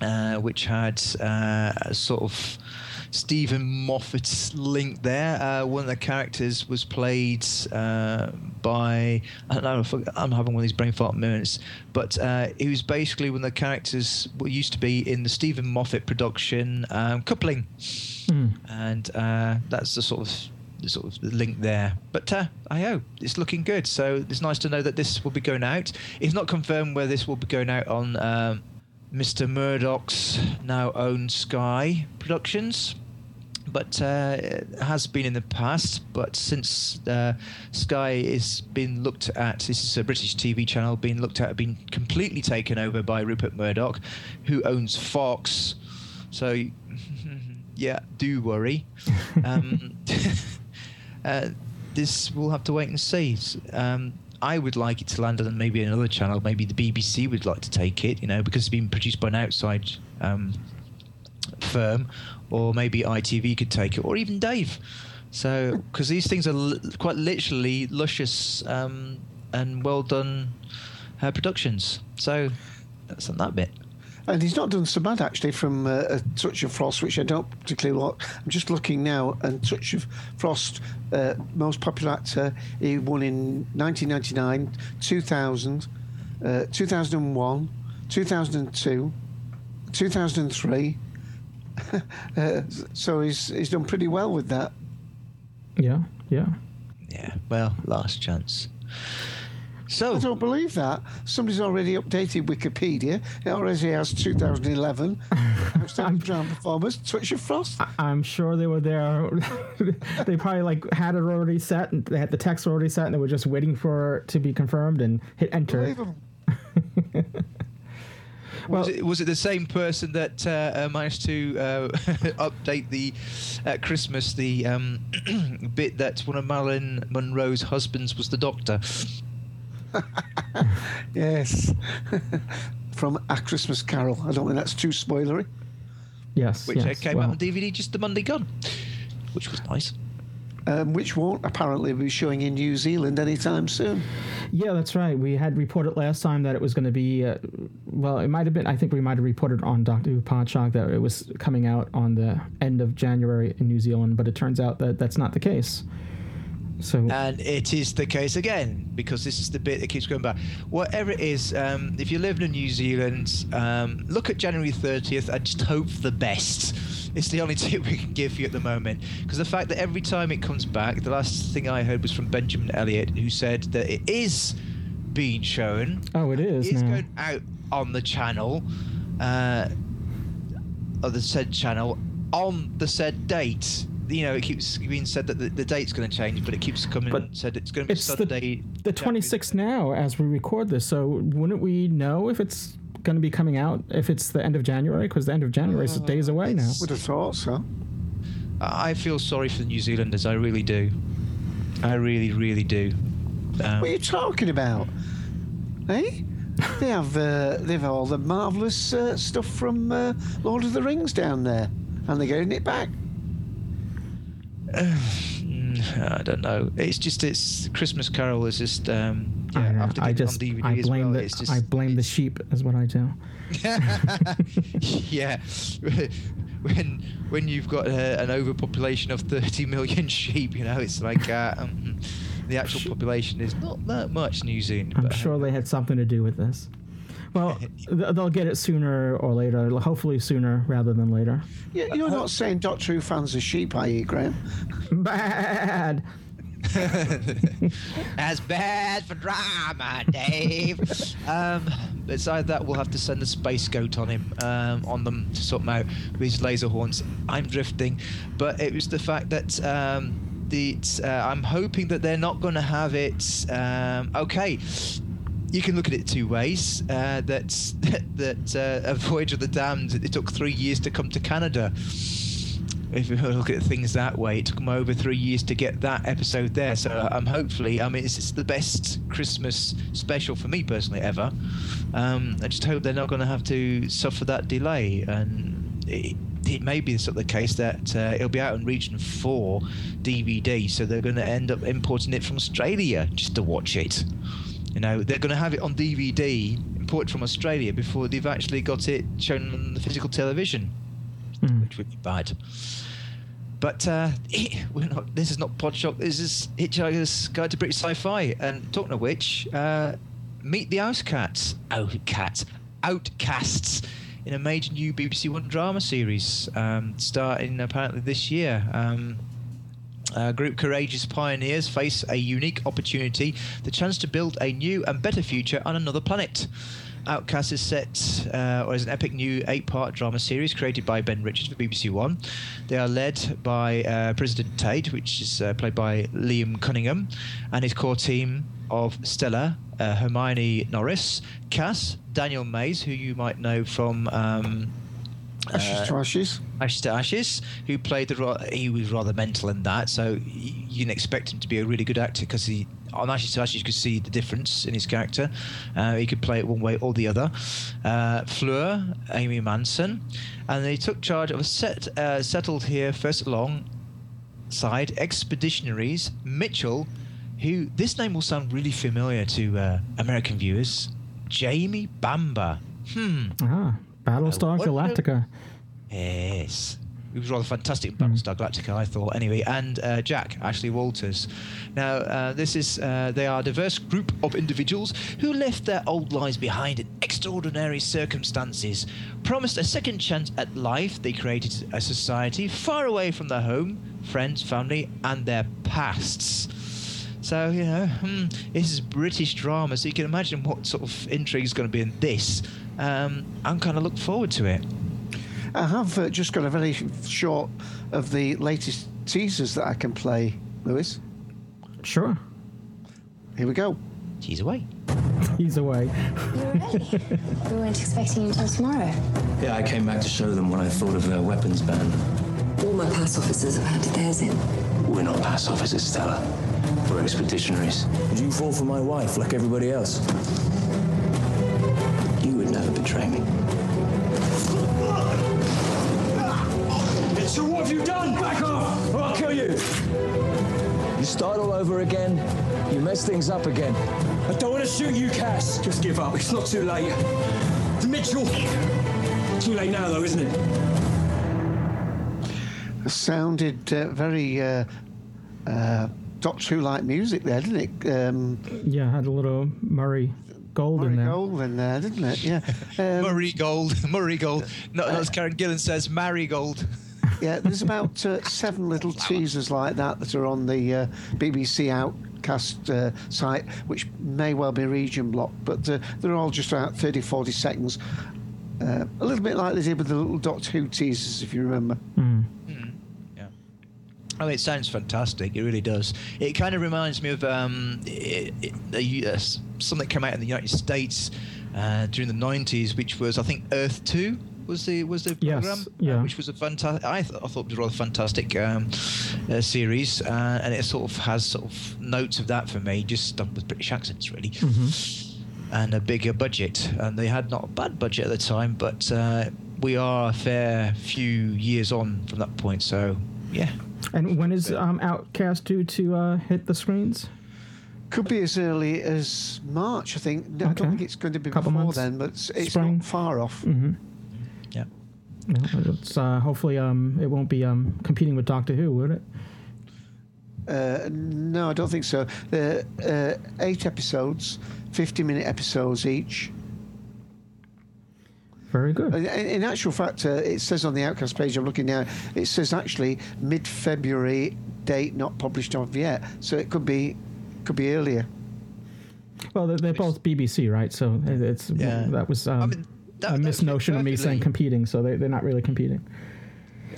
uh, which had uh, a sort of Stephen Moffat's link there. Uh, one of the characters was played uh, by, I don't know, I'm having one of these brain fart moments, but uh, he was basically one of the characters what used to be in the Stephen Moffat production um, Coupling, mm. and uh, that's the sort of the sort of link there. But uh, I hope it's looking good. So it's nice to know that this will be going out. It's not confirmed where this will be going out on uh, Mister Murdoch's now own Sky Productions. But uh, it has been in the past. But since uh, Sky is being looked at, this is a British T V channel being looked at, being completely taken over by Rupert Murdoch, who owns Fox. So, yeah, do worry. um, uh, this we'll have to wait and see. Um, I would like it to land on maybe another channel. Maybe the B B C would like to take it, you know, because it's been produced by an outside um, firm. Or maybe I T V could take it, or even Dave. So, because these things are l- quite literally luscious um, and well done uh, productions. So, that's on that bit. And he's not done so bad, actually, from uh, A Touch of Frost, which I don't particularly like. I'm just looking now, and Touch of Frost, uh, most popular actor, he won in nineteen ninety-nine, two thousand, uh, two thousand one, two thousand two, two thousand three. uh, so he's he's done pretty well with that. Yeah, yeah, yeah. Well, last chance. So I don't believe that somebody's already updated Wikipedia. It already has two thousand eleven. Outstanding drama performance, Touch of Frost. I, I'm sure they were there. They probably like had it already set, and they had the text already set, and they were just waiting for it to be confirmed and hit enter. Believe them. Well, was, it, was it the same person that uh, managed to uh, update the at Christmas the um, bit that one of Marilyn Monroe's husbands was the doctor? Yes. From A Christmas Carol. I don't think that's too spoilery. Yes. Which yes, came well. out on D V D just the Monday gone, which was nice. Um, which won't apparently be showing in New Zealand anytime soon. Yeah, that's right. We had reported last time that it was going to be, uh, well, it might have been, I think we might have reported on Doctor Who Podshock that it was coming out on the end of January in New Zealand, but it turns out that that's not the case. So, and it is the case again, because this is the bit that keeps going back. Whatever it is, um, if you live in New Zealand, um, look at January thirtieth and just hope for the best. It's the only tip we can give you at the moment, because the fact that every time it comes back, the last thing I heard was from Benjamin Elliott, who said that it is being shown. Oh, it is. It's going out on the channel, uh, or the said channel, on the said date. You know, it keeps being said that the, the date's going to change, but it keeps coming but and said it's going to be Sunday. The, the twenty-sixth now, as we record this, so wouldn't we know if it's going to be coming out if it's the end of January, because the end of January is uh, days away now. Would have thought so. I feel sorry for the New Zealanders. I really do. I really, really do. Um, what are you talking about? Eh? They have uh, they have all the marvellous uh, stuff from uh, Lord of the Rings down there, and they're getting it back. Uh, I don't know. It's just it's Christmas Carol is just. Um, Yeah, I, I just I blame well. the just, I blame the sheep is what I do. Yeah, when when you've got a, an overpopulation of thirty million sheep, you know, it's like uh, um, the actual population is not that much in New Zealand. I'm but, sure they had something to do with this. Well, they'll get it sooner or later. Hopefully sooner rather than later. Yeah, you're not saying Doctor Who fans are sheep, are you, Graham? Bad. That's bad for drama, Dave. Um, it's either that we'll have to send a space goat on him, um, on them to sort him out with his laser horns. I'm drifting, but it was the fact that um, the uh, I'm hoping that they're not going to have it. Um, okay. You can look at it two ways. Uh, that that uh, a Voyage of the Damned. It took three years to come to Canada. If you look at things that way, it took them over three years to get that episode there. So I'm um, hopefully, I mean, it's, it's the best Christmas special for me personally ever. Um, I just hope they're not going to have to suffer that delay. And it, it may be sort of the case that uh, it'll be out on Region Four D V D, so they're going to end up importing it from Australia just to watch it. You know, they're going to have it on D V D imported from Australia before they've actually got it shown on the physical television. Mm. Which would be bad, but uh, we're not. This is not Podshock. This is Hitchhiker's Guide to British Sci-Fi. And talking of which, uh, meet the Outcasts, Outcasts, Outcasts, in a major new B B C One drama series um, starting apparently this year. Um, A group courageous pioneers face a unique opportunity, the chance to build a new and better future on another planet. Outcast is set, uh, or is an epic new eight-part drama series created by Ben Richards for B B C One. They are led by uh, President Tate, which is uh, played by Liam Cunningham, and his core team of Stella, uh, Hermione Norris, Cass, Daniel Mays, who you might know from... Um, Ashes uh, to Ashes. Ashes to Ashes, who played the... He was rather mental in that, so you can expect him to be a really good actor because he... On Ashes to Ashes, you could see the difference in his character. Uh, he could play it one way or the other. Uh, Fleur, Amy Manson, and they took charge of a set uh, settled here first alongside expeditionaries Mitchell, who this name will sound really familiar to uh, American viewers. Jamie Bamber. Hmm. Ah, Battlestar uh, Galactica. A... Yes. It was rather fantastic in Battlestar Galactica, I thought, anyway, and uh, Jack, Ashley Walters. Now, uh, this is, uh, they are a diverse group of individuals who left their old lives behind in extraordinary circumstances. Promised a second chance at life, they created a society far away from their home, friends, family, and their pasts. So, you know, hmm, this is British drama, so you can imagine what sort of intrigue is going to be in this. Um, I'm kind of looking forward to it. I have uh, just got a very short of the latest teasers that I can play, Lewis. Sure. Here we go. She's away. He's away. You're early. We weren't expecting you until tomorrow. Yeah, I came back to show them what I thought of their weapons ban. All my pass officers have handed theirs in. We're not pass officers, Stella. We're expeditionaries. Would you fall for my wife like everybody else? You would never betray me. So what have you done? Back off, or I'll kill you. You start all over again. You mess things up again. I don't want to shoot you, Cass. Just give up. It's not too late. It's Mitchell. Too late now, though, isn't it? It sounded uh, very uh, uh, Doctor Who-like music there, didn't it? Um, yeah, had a little Murray Gold Murray in there. Gold in there, didn't it? Yeah. Um, Murray Gold. Murray Gold. No, as Karen Gillan says, Murray Gold. Yeah, there's about uh, seven little teasers like that that are on the uh, B B C Outcast uh, site, which may well be region blocked, but uh, they're all just about thirty, forty seconds. Uh, a little bit like they did with the little Doctor Who teasers, if you remember. Mm. Mm. Yeah. Oh, it sounds fantastic. It really does. It kind of reminds me of um, it, it, a, uh, something that came out in the United States uh, during the nineties, which was, I think, Earth two. Was the was the yes, program, yeah. uh, which was a fantastic. I, th- I thought it was a rather fantastic um, uh, series, uh, and it sort of has sort of notes of that for me, just done with British accents, really, mm-hmm. and a bigger budget. And they had not a bad budget at the time, but uh, we are a fair few years on from that point. So, yeah. And when is um, Outcast due to uh, hit the screens? Could be as early as March, I think. Okay. I don't think it's going to be Couple before months. Then, but it's, it's not far off. Mm-hmm. No, it's, uh, hopefully um, it won't be um, competing with Doctor Who, would it? Uh, no, I don't think so. Uh, uh, eight episodes, fifty-minute episodes each. Very good. In, in actual fact, uh, it says on the Outcast page I'm looking now, it says actually mid-February, date not published of yet, so it could be could be earlier. Well, they're, they're both B B C, right? So it's yeah. that was... Um, I mean, That, a misnotion of me saying competing, so they, they're not really competing.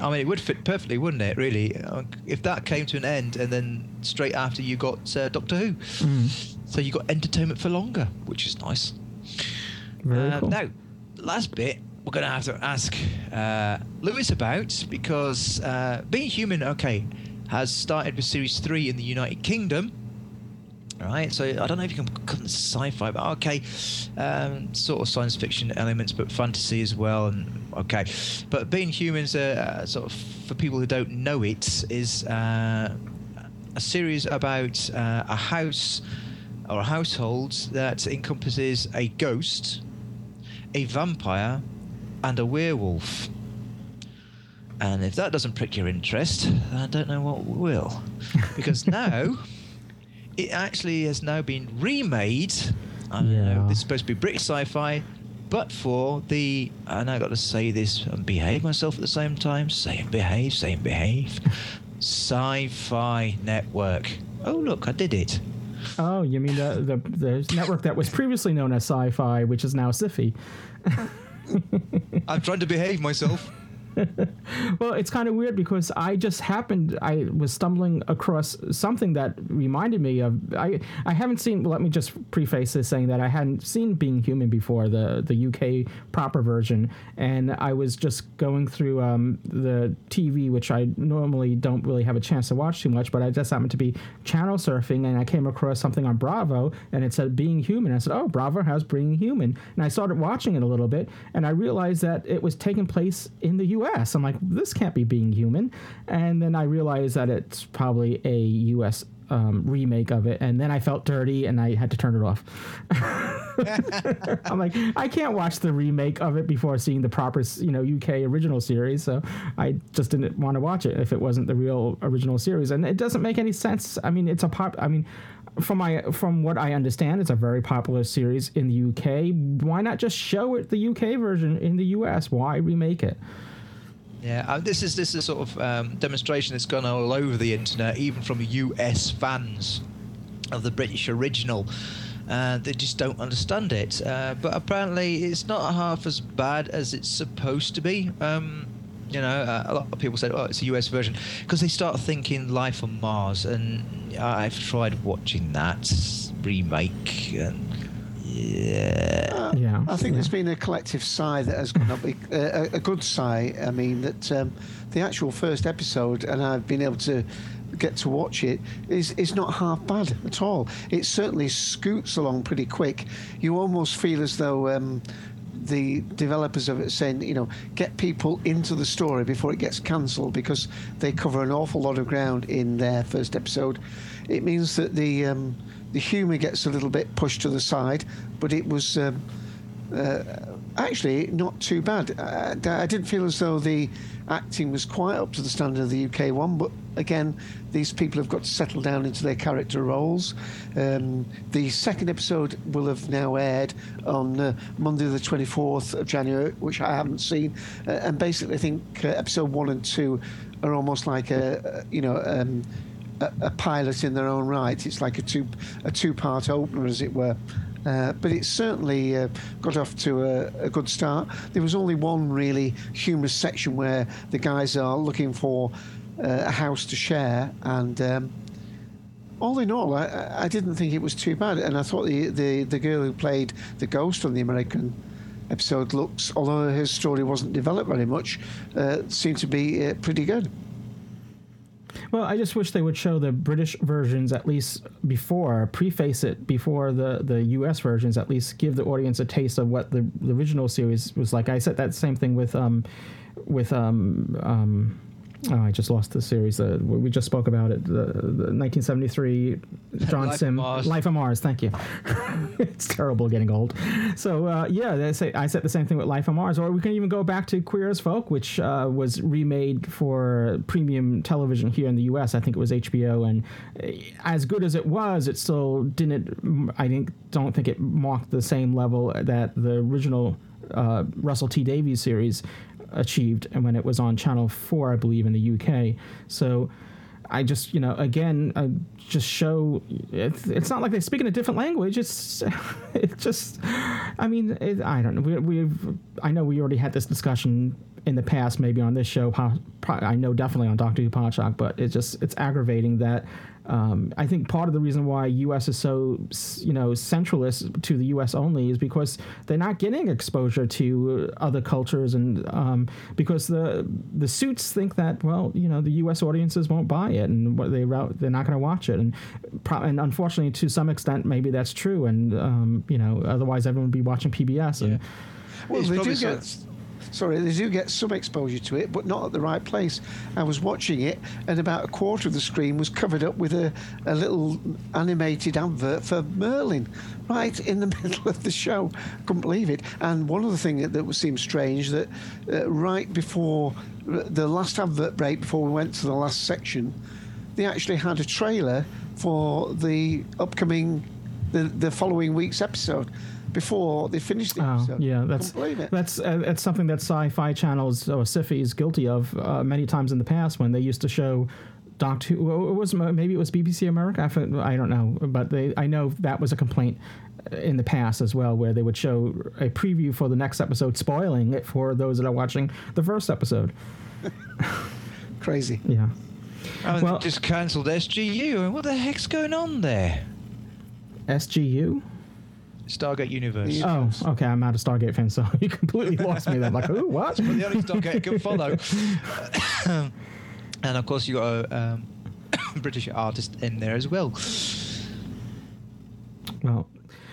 I mean, it would fit perfectly, wouldn't it, really, if that came to an end and then straight after you got uh, Doctor Who. Mm. So you got entertainment for longer, which is nice. Very uh, cool. Now, last bit we're going to have to ask uh, Louis about, because uh, Being Human, okay, has started with Series three in the United Kingdom. All right, so I don't know if you can call it sci-fi, but okay, um, sort of science fiction elements, but fantasy as well, and okay. But Being Humans, uh, sort of for people who don't know it, is uh, a series about uh, a house or a household that encompasses a ghost, a vampire, and a werewolf. And if that doesn't prick your interest, I don't know what will, because now. It actually has now been remade. I don't yeah. know. It's supposed to be British sci-fi, but for the... And I've got to say this and behave myself at the same time. Say and behave, say and behave. Sci-Fi Network. Oh, look, I did it. Oh, you mean the the, the network that was previously known as Sci-Fi, which is now Syfy. I'm trying to behave myself. Well, it's kind of weird because I just happened, I was stumbling across something that reminded me of, I, I haven't seen, well, let me just preface this saying that I hadn't seen Being Human before, the, the U K proper version, and I was just going through um, the T V, which I normally don't really have a chance to watch too much, but I just happened to be channel surfing, and I came across something on Bravo, and it said Being Human. I said, oh, Bravo has Being Human, and I started watching it a little bit, and I realized that it was taking place in the U S. I'm like, this can't be Being Human. And then I realized that it's probably a U S um, remake of it. And then I felt dirty and I had to turn it off. I'm like, I can't watch the remake of it before seeing the proper, you know, U K original series. So I just didn't want to watch it if it wasn't the real original series. And it doesn't make any sense. I mean, it's a pop. I mean, From my, from what I understand, it's a very popular series in the U K. Why not just show it the U K version in the U S? Why remake it? Yeah, uh, this is this is sort of um, demonstration that's gone all over the internet, even from U S fans of the British original. Uh, they just don't understand it. Uh, but apparently, it's not half as bad as it's supposed to be. Um, You know, uh, a lot of people said, oh, it's a U S version, because they start thinking Life on Mars, and I've tried watching that remake, and yeah. Uh, yeah. I think yeah. there's been a collective sigh that has gone up, uh, a good sigh. I mean, that um, the actual first episode, and I've been able to get to watch it, is is not half bad at all. It certainly scoots along pretty quick. You almost feel as though um, the developers of it are saying, you know, get people into the story before it gets cancelled, because they cover an awful lot of ground in their first episode. It means that the um, the humour gets a little bit pushed to the side, but it was um, uh, actually not too bad. I, I didn't feel as though the acting was quite up to the standard of the U K one, but again, these people have got to settle down into their character roles. Um, the second episode will have now aired on uh, Monday the twenty-fourth of January, which I haven't seen, uh, and basically I think uh, episode one and two are almost like a, a you know, um, a, a pilot in their own right. It's like a two a two-part opener, as it were. Uh, but it certainly uh, got off to a, a good start. There was only one really humorous section where the guys are looking for uh, a house to share, and um, all in all, I, I didn't think it was too bad. And I thought the, the, the girl who played the ghost on the American episode looks, although her story wasn't developed very much, uh, seemed to be uh, pretty good. Well, I just wish they would show the British versions at least before, preface it before the, the U S versions, at least give the audience a taste of what the, the original series was like. I said that same thing with, um, with um, um, oh, I just lost the series. Uh, we just spoke about it, the, the nineteen seventy-three John Life Sim, on Life on Mars, thank you. It's terrible getting old. So, uh, yeah, they say, I said the same thing with Life on Mars. Or we can even go back to Queer as Folk, which uh, was remade for premium television here in the U S. I think it was H B O, and as good as it was, it still didn't, I think, don't think it marked the same level that the original uh, Russell T Davies series achieved, and when it was on Channel four, I believe, in the U K. So I just, you know, again, I just show it's, it's not like they speak in a different language. It's it just, I mean, it, I don't know. We, we've, I know we already had this discussion in the past, maybe on this show. I know definitely on Doctor Who Podshock, but it's just, it's aggravating that. Um, I think part of the reason why U S is so, you know, centralist to the U S only is because they're not getting exposure to other cultures, and um, because the the suits think that, well, you know, the U S audiences won't buy it, and they they're not going to watch it, and pro- and unfortunately, to some extent, maybe that's true, and um, you know, otherwise everyone would be watching P B S. And yeah. Well, they do so- get. Sorry, they do get some exposure to it, but not at the right place. I was watching it, and about a quarter of the screen was covered up with a, a little animated advert for Merlin, right in the middle of the show. Couldn't believe it. And one other thing that, that seemed strange, that uh, right before the last advert break, before we went to the last section, they actually had a trailer for the upcoming, the, the following week's episode, before they finished the episode. Oh, yeah, that's that's uh, that's something that Sci-Fi Channel's or SIFI is guilty of uh, many times in the past, when they used to show Doctor Who. Well, it was maybe it was B B C America. I don't know, but they I know that was a complaint in the past as well, where they would show a preview for the next episode, spoiling it for those that are watching the first episode. Crazy. Yeah. Oh, well, they just cancelled S G U. And what the heck's going on there? S G U. Stargate Universe. Oh, okay. I'm not a Stargate fan, so you completely lost me. Then, like, ooh, what? But the only Stargate I could follow. And of course, you got a um, British artist in there as well. Well,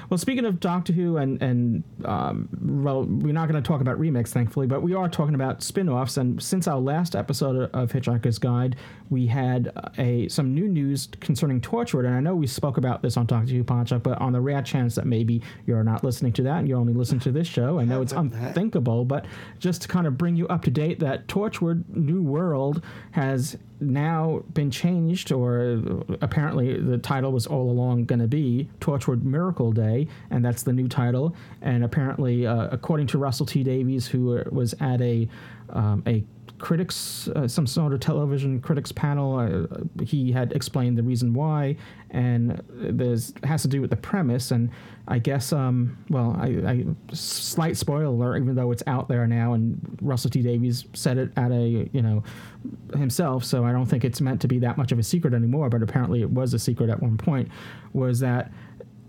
well. Speaking of Doctor Who, and and um, well, we're not going to talk about remakes, thankfully, but we are talking about spin-offs. And since our last episode of Hitchhiker's Guide, we had a some new news concerning Torchwood, and I know we spoke about this on Doctor Who Podshock, but on the rare chance that maybe you're not listening to that and you're only listening to this show, I know it's unthinkable, but just to kind of bring you up to date, that Torchwood New World has now been changed, or apparently the title was all along going to be Torchwood Miracle Day, and that's the new title. And apparently, uh, according to Russell T Davies, who was at a um, a critics, uh, some sort of television critics panel. Uh, he had explained the reason why, and there's has to do with the premise. And I guess, um, well, I, I slight spoiler alert, even though it's out there now, and Russell T Davies said it at a, you know, himself. So I don't think it's meant to be that much of a secret anymore. But apparently, it was a secret at one point. Was that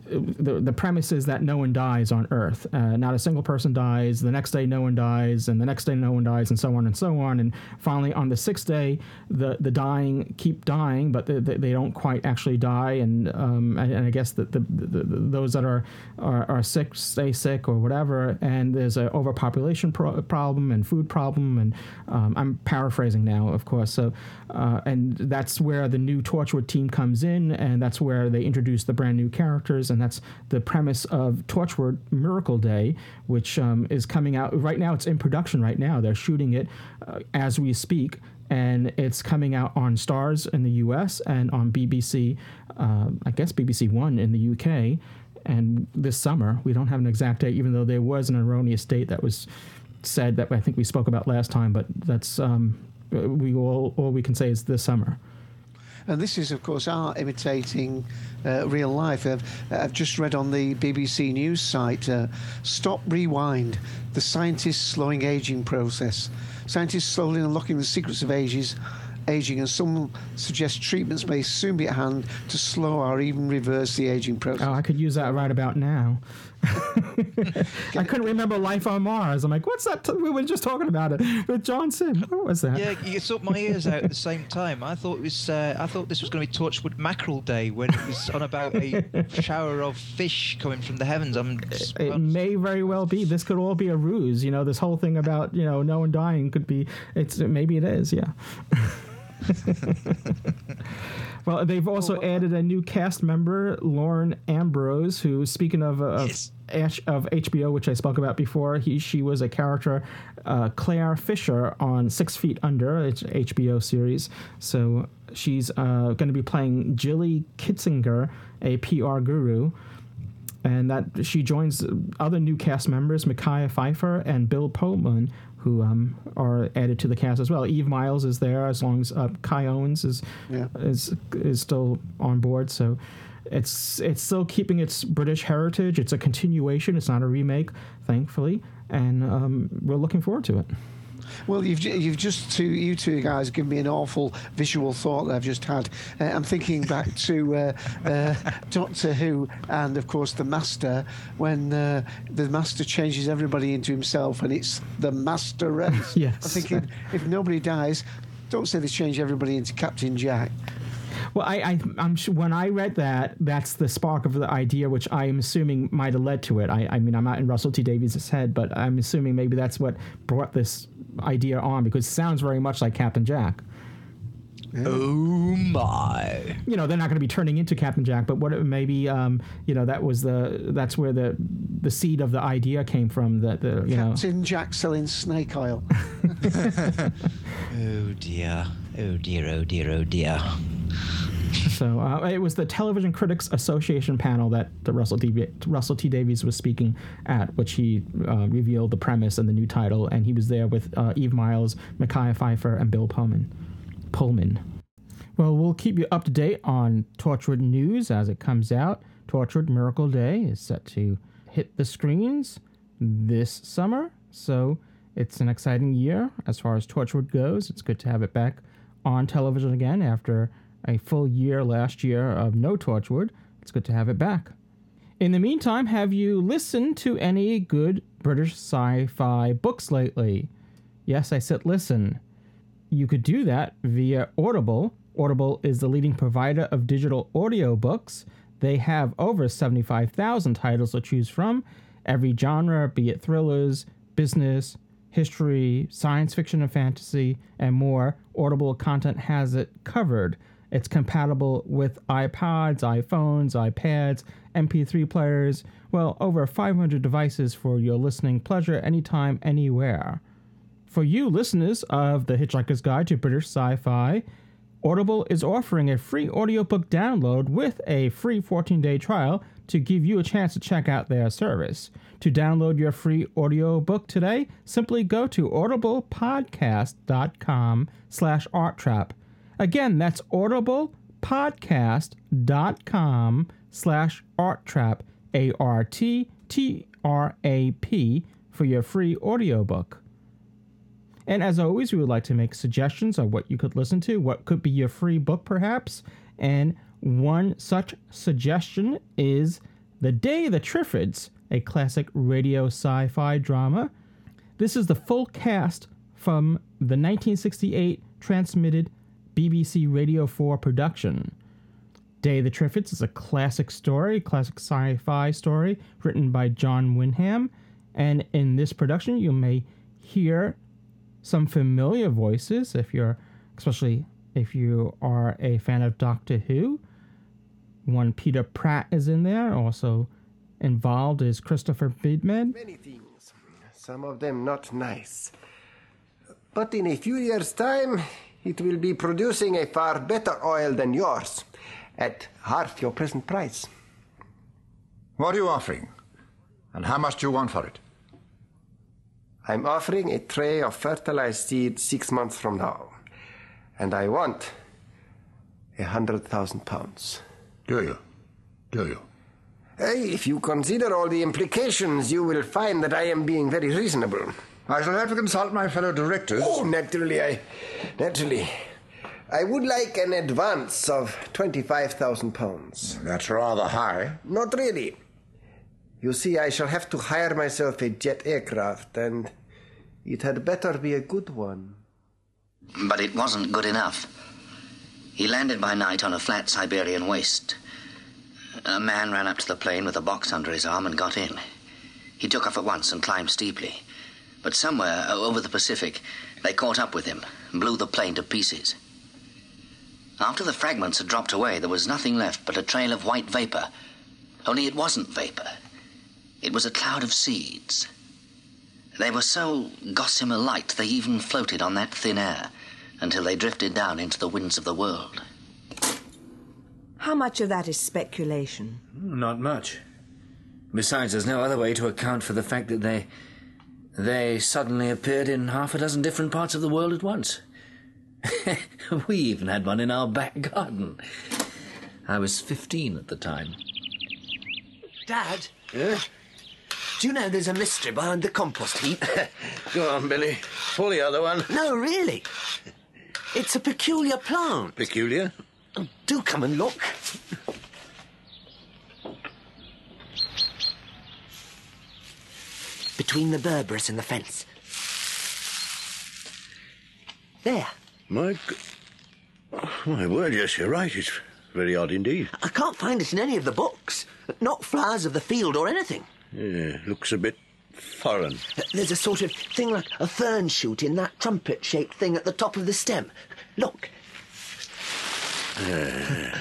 The, the premise is that no one dies on Earth. Uh, not a single person dies. The next day, no one dies. And the next day, no one dies, and so on and so on. And finally, on the sixth day, the, the dying keep dying, but the, the, they don't quite actually die. And um, and, and I guess that the, the, the those that are, are are sick stay sick or whatever. And there's an overpopulation pro- problem and food problem. And um, I'm paraphrasing now, of course. So uh, and that's where the new Torchwood team comes in, and that's where they introduce the brand new characters. And that's the premise of Torchwood Miracle Day, which um, is coming out right now. It's in production right now. They're shooting it uh, as we speak, and it's coming out on Starz in the U S and on B B C, uh, I guess B B C One in the U K, and this summer. We don't have an exact date, even though there was an erroneous date that was said that I think we spoke about last time, but that's um, we all, all we can say is this summer. And this is, of course, art imitating uh, real life. I've, I've just read on the B B C News site, uh, Stop Rewind, the scientists slowing aging process. Scientists slowly unlocking the secrets of ages, aging, and some suggest treatments may soon be at hand to slow or even reverse the aging process. Oh, I could use that right about now. I couldn't remember Life on Mars. I'm like, what's that? T- we were just talking about it with John Sim. What was that? Yeah, you sucked my ears out at the same time. I thought it was. Uh, I thought this was going to be Torchwood Mackerel Day when it was on about a shower of fish coming from the heavens. I'm. Just, it I'm, may very well be. This could all be a ruse. You know, this whole thing about you know no one dying could be. It's maybe it is. Yeah. Well, they've also oh, added a new cast member, Lauren Ambrose, who, speaking of uh, yes. of H B O, which I spoke about before, he she was a character, uh, Claire Fisher, on Six Feet Under, it's an H B O series. So she's uh, going to be playing Jilly Kitzinger, a P R guru. And that she joins other new cast members, Micaiah Pfeiffer and Bill Pullman, who um, are added to the cast as well. Eve Miles is there, as long as uh, Kai Owens is, yeah. is is still on board. So it's it's still keeping its British heritage. It's a continuation. It's not a remake, thankfully, and um, we're looking forward to it. Well, you've you've just two you two guys give me an awful visual thought that I've just had. Uh, I'm thinking back to uh, uh, Doctor Who, and of course the Master, when uh, the Master changes everybody into himself, and it's the Master race. Yes. I'm thinking if nobody dies, don't say they change everybody into Captain Jack. Well, I, I, I'm sure when I read that, that's the spark of the idea, which I'm assuming might have led to it. I, I mean, I'm not in Russell T Davies' head, but I'm assuming maybe that's what brought this idea on, because it sounds very much like Captain Jack. Oh my! You know, they're not going to be turning into Captain Jack, but what it, maybe um, you know that was the that's where the the seed of the idea came from. That the you Captain know. Jack selling snake oil. Oh dear! Oh dear! Oh dear! Oh dear! So uh, it was the Television Critics Association panel that the Russell, D- Russell T Davies was speaking at, which he uh, revealed the premise and the new title, and he was there with uh, Eve Miles, Micaiah Pfeiffer, and Bill Pullman. Pullman. Well, we'll keep you up to date on Torchwood News as it comes out. Torchwood Miracle Day is set to hit the screens this summer, so it's an exciting year as far as Torchwood goes. It's good to have it back on television again after a full year last year of no Torchwood. It's good to have it back. In the meantime, have you listened to any good British sci-fi books lately? Yes, I said listen. You could do that via Audible. Audible is the leading provider of digital audiobooks. They have over seventy-five thousand titles to choose from, every genre, be it thrillers, business, history, science fiction and fantasy, and more. Audible content has it covered. It's compatible with iPods, iPhones, iPads, M P three players, well, over five hundred devices for your listening pleasure anytime, anywhere. For you listeners of The Hitchhiker's Guide to British Sci-Fi, Audible is offering a free audiobook download with a free fourteen-day trial to give you a chance to check out their service. To download your free audiobook today, simply go to audiblepodcast.com slash arttrap. Again, that's audiblepodcast.com slash arttrap, A R T T R A P, for your free audiobook. And as always, we would like to make suggestions on what you could listen to, what could be your free book perhaps. And one such suggestion is The Day of the Triffids, a classic radio sci-fi drama. This is the full cast from the nineteen sixty-eight transmitted B B C Radio four production. Day of the Triffids is a classic story, classic sci-fi story, written by John Wyndham. And in this production, you may hear some familiar voices, if you're, especially if you are a fan of Doctor Who. One Peter Pratt is in there. Also involved is Christopher Beadman. Many things, some of them not nice. But in a few years' time, it will be producing a far better oil than yours, at half your present price. What are you offering? And how much do you want for it? I'm offering a tray of fertilized seed six months from now. And I want a hundred thousand pounds. Do you? Do you? Hey, if you consider all the implications, you will find that I am being very reasonable. I shall have to consult my fellow directors. Oh, naturally, I... Naturally. I would like an advance of twenty-five thousand pounds. That's rather high. Not really. You see, I shall have to hire myself a jet aircraft, and it had better be a good one. But it wasn't good enough. He landed by night on a flat Siberian waste. A man ran up to the plane with a box under his arm and got in. He took off at once and climbed steeply. But somewhere over the Pacific, they caught up with him and blew the plane to pieces. After the fragments had dropped away, there was nothing left but a trail of white vapor. Only it wasn't vapor. It was a cloud of seeds. They were so gossamer light they even floated on that thin air until they drifted down into the winds of the world. How much of that is speculation? Not much. Besides, there's no other way to account for the fact that they... they suddenly appeared in half a dozen different parts of the world at once. We even had one in our back garden. I was fifteen at the time. Dad? Yeah? Do you know there's a mystery behind the compost heap? Go on, Billy. Pull the other one. No, really. It's a peculiar plant. Peculiar? Oh, do come and look. Between the berberis and the fence. There. My... My word, yes, you're right. It's very odd indeed. I can't find it in any of the books. Not flowers of the field or anything. Yeah, looks a bit foreign. There's a sort of thing like a fern shoot in that trumpet-shaped thing at the top of the stem. Look. Yeah.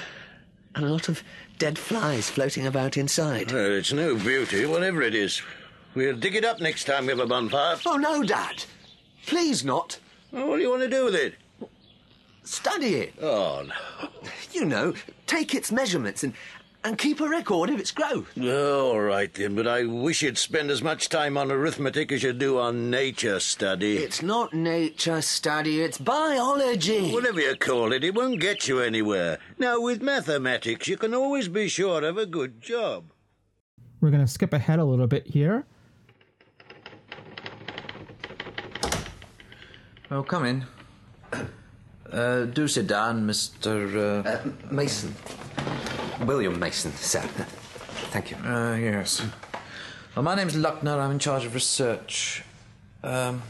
And a lot of dead flies floating about inside. Well, it's no beauty, whatever it is. We'll dig it up next time we have a bonfire. Oh, no, Dad. Please not. Well, what do you want to do with it? Study it. Oh, no. You know, take its measurements and... and keep a record of its growth. Oh, all right, then, but I wish you'd spend as much time on arithmetic as you do on nature study. It's not nature study, it's biology. Whatever you call it, it won't get you anywhere. Now, with mathematics, you can always be sure of a good job. We're going to skip ahead a little bit here. Oh, come in. Uh, do sit down, Mister... Uh... Uh, Mason. William Mason, sir. Thank you. Uh, yes. Well, my name's Luckner. I'm in charge of research. Um,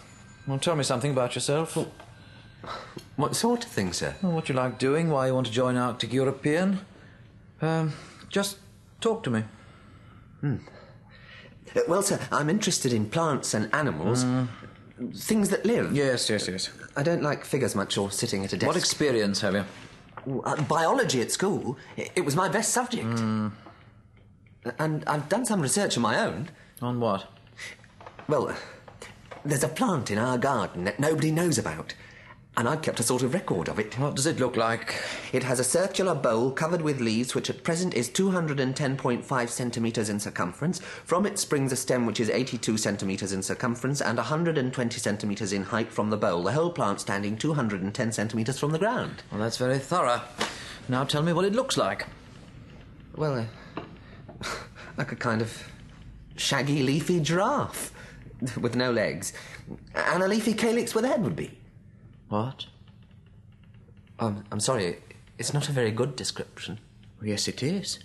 well, tell me something about yourself. Well, what sort of thing, sir? Well, what you like doing, why you want to join Arctic European. Um, just talk to me. Hmm. Uh, well, sir, I'm interested in plants and animals. Mm. Things that live. Yes, yes, yes. I don't like figures much or sitting at a desk. What experience have you? Uh, biology at school. It was my best subject. Mm. And I've done some research of my own. On what? Well, there's a plant in our garden that nobody knows about. and I've kept a sort of record of it. What does it look like? It has a circular bowl covered with leaves, which at present is two hundred ten point five centimetres in circumference. From it springs a stem which is eighty-two centimetres in circumference and one hundred twenty centimetres in height from the bowl, the whole plant standing two hundred ten centimetres from the ground. Well, that's very thorough. Now tell me what it looks like. Well, uh, like a kind of shaggy, leafy giraffe with no legs. And a leafy calyx where the head would be. What? Um, I'm sorry, it's not a very good description. Well, yes, it is.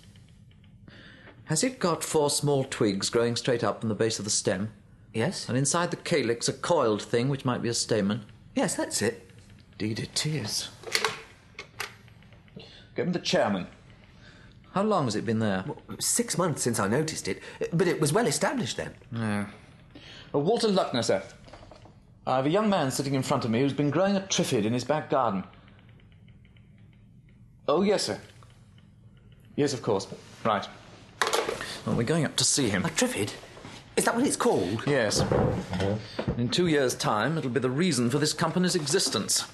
Has it got four small twigs growing straight up from the base of the stem? Yes. And inside the calyx, a coiled thing which might be a stamen? Yes, that's it. Indeed it is. Give him the chairman. How long has it been there? Well, six months since I noticed it, but it was well established then. Yeah. Well, Walter Luckner, sir. I have a young man sitting in front of me who's been growing a triffid in his back garden. Oh, yes, sir. Yes, of course. Right. Well, we're going up to see him. A triffid? Is that what it's called? Yes. In two years' time, it'll be the reason for this company's existence.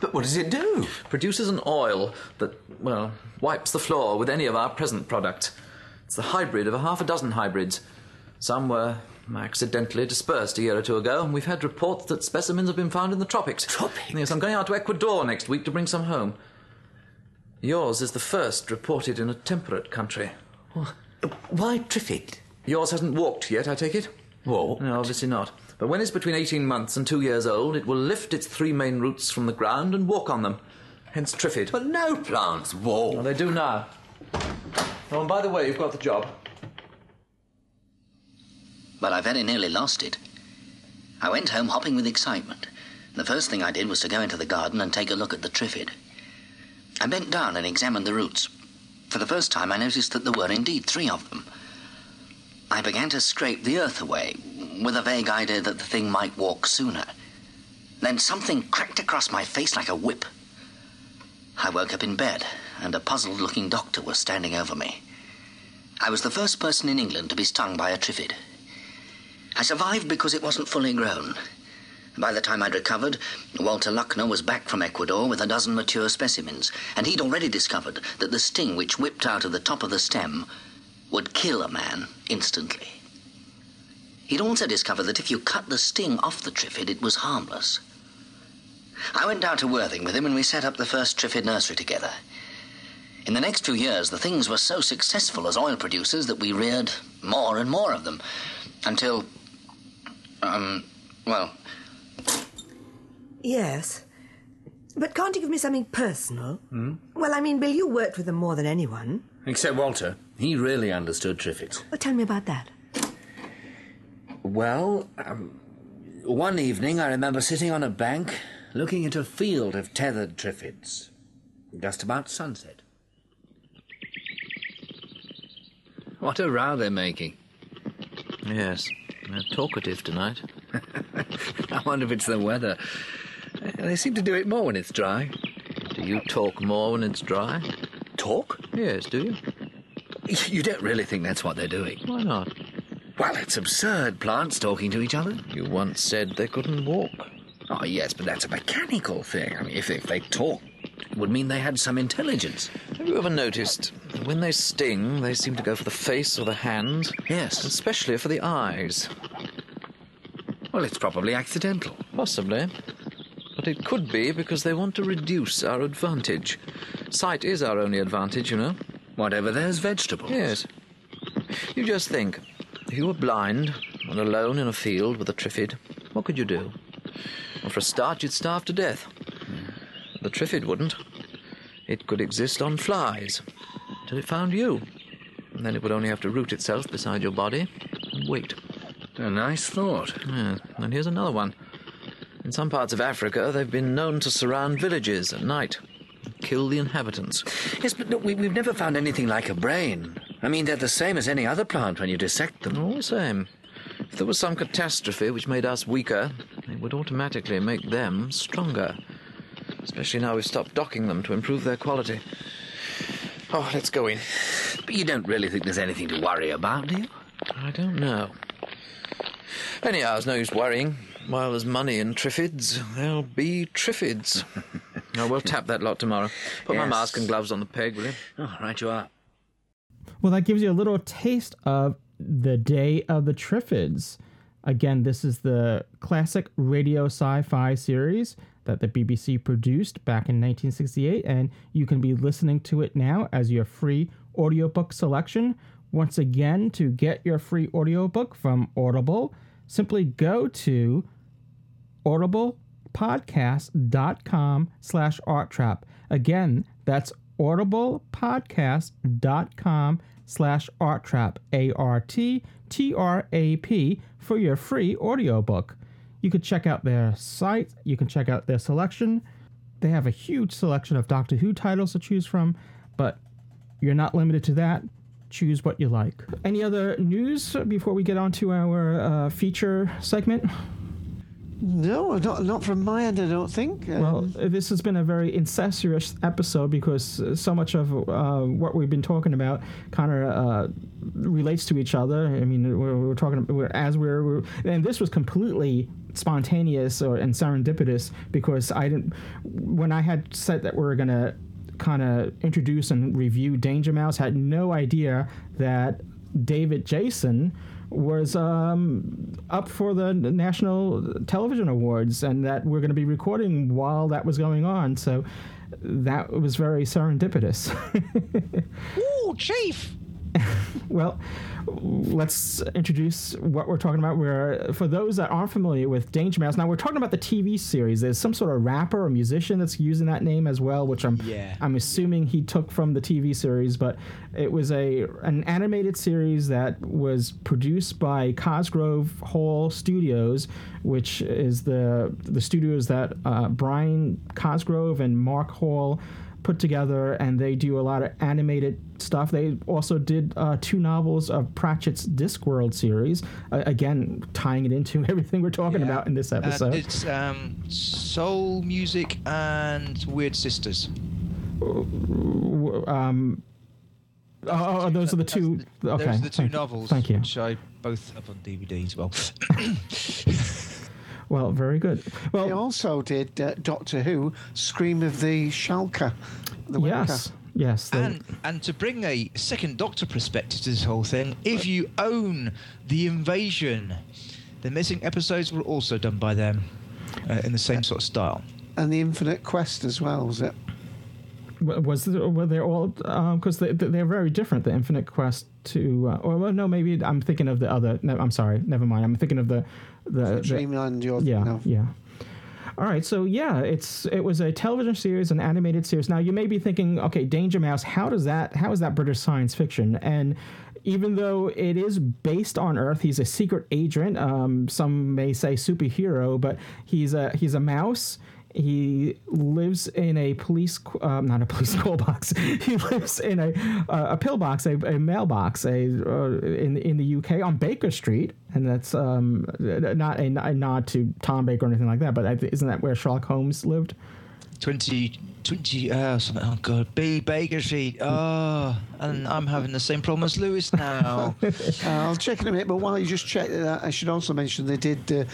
But what does it do? Produces an oil that, well, wipes the floor with any of our present products. It's the hybrid of a half a dozen hybrids. Some were accidentally dispersed a year or two ago, and we've had reports that specimens have been found in the tropics. Tropics? Yes, I'm going out to Ecuador next week to bring some home. Yours is the first reported in a temperate country. Oh. Why triffid? Yours hasn't walked yet, I take it? Walked? No, obviously not. But when it's between eighteen months and two years old, it will lift its three main roots from the ground and walk on them. Hence triffid. But no plants walk. Well, they do now. Oh, and by the way, you've got the job. But I very nearly lost it. I went home hopping with excitement. The first thing I did was to go into the garden and take a look at the triffid. I bent down and examined the roots. For the first time I noticed that there were indeed three of them. I began to scrape the earth away, with a vague idea that the thing might walk sooner. Then something cracked across my face like a whip. I woke up in bed, and a puzzled-looking doctor was standing over me. I was the first person in England to be stung by a triffid. I survived because it wasn't fully grown. By the time I'd recovered, Walter Luckner was back from Ecuador with a dozen mature specimens, and he'd already discovered that the sting which whipped out of the top of the stem would kill a man instantly. He'd also discovered that if you cut the sting off the triffid, it was harmless. I went down to Worthing with him and we set up the first triffid nursery together. In the next few years, the things were so successful as oil producers that we reared more and more of them, until... Um, well... Yes, but can't you give me something personal? Hmm? Well, I mean, Bill, you worked with them more than anyone. Except Walter. He really understood triffids. Well, tell me about that. Well, um, one evening I remember sitting on a bank, looking at a field of tethered triffids. Just about sunset. What a row they're making. Yes. They're talkative tonight. I wonder if it's the weather. They seem to do it more when it's dry. Do you talk more when it's dry? Talk? Yes, do you? You don't really think that's what they're doing? Why not? Well, it's absurd, plants talking to each other. You once said they couldn't walk. Oh, yes, but that's a mechanical thing. I mean, if, if they talked, it would mean they had some intelligence. Have you ever noticed that when they sting, they seem to go for the face or the hand? Yes. Especially for the eyes. Well, it's probably accidental. Possibly. But it could be because they want to reduce our advantage. Sight is our only advantage, you know. Whatever there's vegetables. Yes. You just think, if you were blind and alone in a field with a triffid, what could you do? Well, for a start, you'd starve to death. The triffid wouldn't. It could exist on flies till it found you. And then it would only have to root itself beside your body and wait. A nice thought. Yeah. And here's another one. In some parts of Africa, they've been known to surround villages at night and kill the inhabitants. Yes, but look, we, we've never found anything like a brain. I mean, they're the same as any other plant when you dissect them. All the same. If there was some catastrophe which made us weaker, it would automatically make them stronger. Especially now we've stopped docking them to improve their quality. Oh, let's go in. But you don't really think there's anything to worry about, do you? I don't know. Anyhow, it's no use worrying. While there's money in Triffids, there'll be Triffids. Oh, we'll tap that lot tomorrow. Put yes. my mask and gloves on the peg, will you? Oh, right you are. Well, that gives you a little taste of the Day of the Triffids. Again, this is the classic radio sci-fi series that the B B C produced back in nineteen sixty-eight, and you can be listening to it now as your free audiobook selection. Once again, to get your free audiobook from Audible, simply go to audiblepodcast.com slash arttrap. Again, that's audiblepodcast.com slash arttrap, A R T T R A P, for your free audiobook. You can check out their site. You can check out their selection. They have a huge selection of Doctor Who titles to choose from, but you're not limited to that. Choose what you like. Any other news before we get on to our uh, feature segment? No, not not from my end, I don't think. Um, well, this has been a very incestuous episode because so much of uh, what we've been talking about kind of uh, relates to each other. I mean, we're, we're talking we're, as we're, we're, and this was completely spontaneous or and serendipitous because I didn't when I had said that we were gonna kind of introduce and review Danger Mouse, had no idea that David Jason was um, up for the National Television Awards and that we're going to be recording while that was going on. So that was very serendipitous. Ooh, Chief! Well, let's introduce what we're talking about. We're, for those that aren't familiar with Danger Mouse, now we're talking about the T V series. There's some sort of rapper or musician that's using that name as well, which I'm yeah. I'm assuming he took from the T V series. But it was a an animated series that was produced by Cosgrove Hall Studios, which is the the studios that uh, Brian Cosgrove and Mark Hall put together, and they do a lot of animated stuff. They also did uh, two novels of Pratchett's Discworld series, uh, again tying it into everything we're talking yeah. about in this episode. And it's um, soul music and Weird Sisters. Um, oh, those are the two. Okay, those are the two novels. Thank you. Which I both have on D V D as well. Well, very good. Well, they also did uh, Doctor Who, Scream of the Shalka. The yes, Winker. yes. They... And and to bring a second Doctor perspective to this whole thing, if you own The Invasion, the missing episodes were also done by them uh, in the same sort of style. And The Infinite Quest as well, was it? Was there, were they all because um, they they're very different. The Infinite Quest to uh, or well, no, maybe I'm thinking of the other. No, I'm sorry, never mind. I'm thinking of the the, the Dreamland. Your yeah, no. yeah. All right, so yeah, it's it was a television series, an animated series. Now you may be thinking, okay, Danger Mouse. How does that? How is that British science fiction? And even though it is based on Earth, he's a secret agent. Um, some may say superhero, but he's a he's a mouse. He lives in a police, um, not a police call box. He lives in a uh, a pillbox, a, a mailbox, a uh, in in the U K on Baker Street, and that's um, not a, a nod to Tom Baker or anything like that. But isn't that where Sherlock Holmes lived? Twenty twenty uh, something. Oh God, B Baker Street. Oh, and I'm having the same problem as Lewis now. uh, I'll check in a minute. But while you just check that, I should also mention they did uh,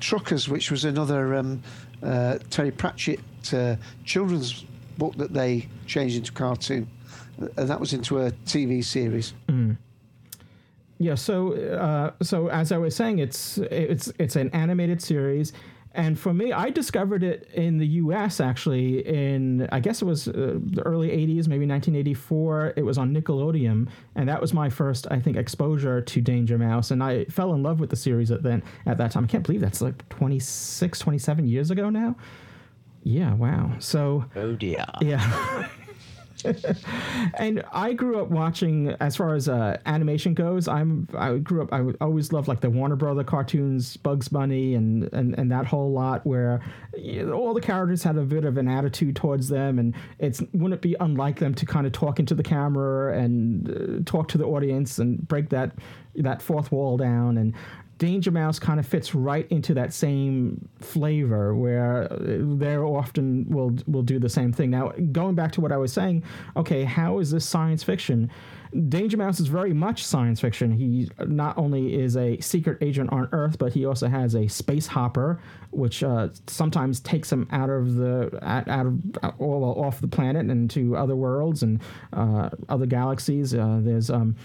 Truckers, which was another. Um, Uh, Terry Pratchett uh, children's book that they changed into cartoon, and that was into a T V series. Mm. Yeah, so uh, so as I was saying, it's it's it's an animated series, and for me, I discovered it in the U S actually in I guess it was uh, the early eighties, maybe nineteen eighty-four. It was on Nickelodeon, and that was my first I think exposure to Danger Mouse, and I fell in love with the series at then at that time. I can't believe that's like twenty-six, twenty-seven years ago now. Yeah, wow. So oh dear. Yeah. And I grew up watching, as far as uh, animation goes, I'm I grew up I always loved like the Warner Brother cartoons, Bugs Bunny and, and, and that whole lot where you know, all the characters had a bit of an attitude towards them, and it's wouldn't it be unlike them to kind of talk into the camera and uh, talk to the audience and break that that fourth wall down. And Danger Mouse kind of fits right into that same flavor where they're often will will do the same thing. Now, going back to what I was saying, okay, how is this science fiction? Danger Mouse is very much science fiction. He not only is a secret agent on Earth, but he also has a space hopper, which uh, sometimes takes him out of the out, out of all off the planet and to other worlds and uh, other galaxies. Uh, there's um,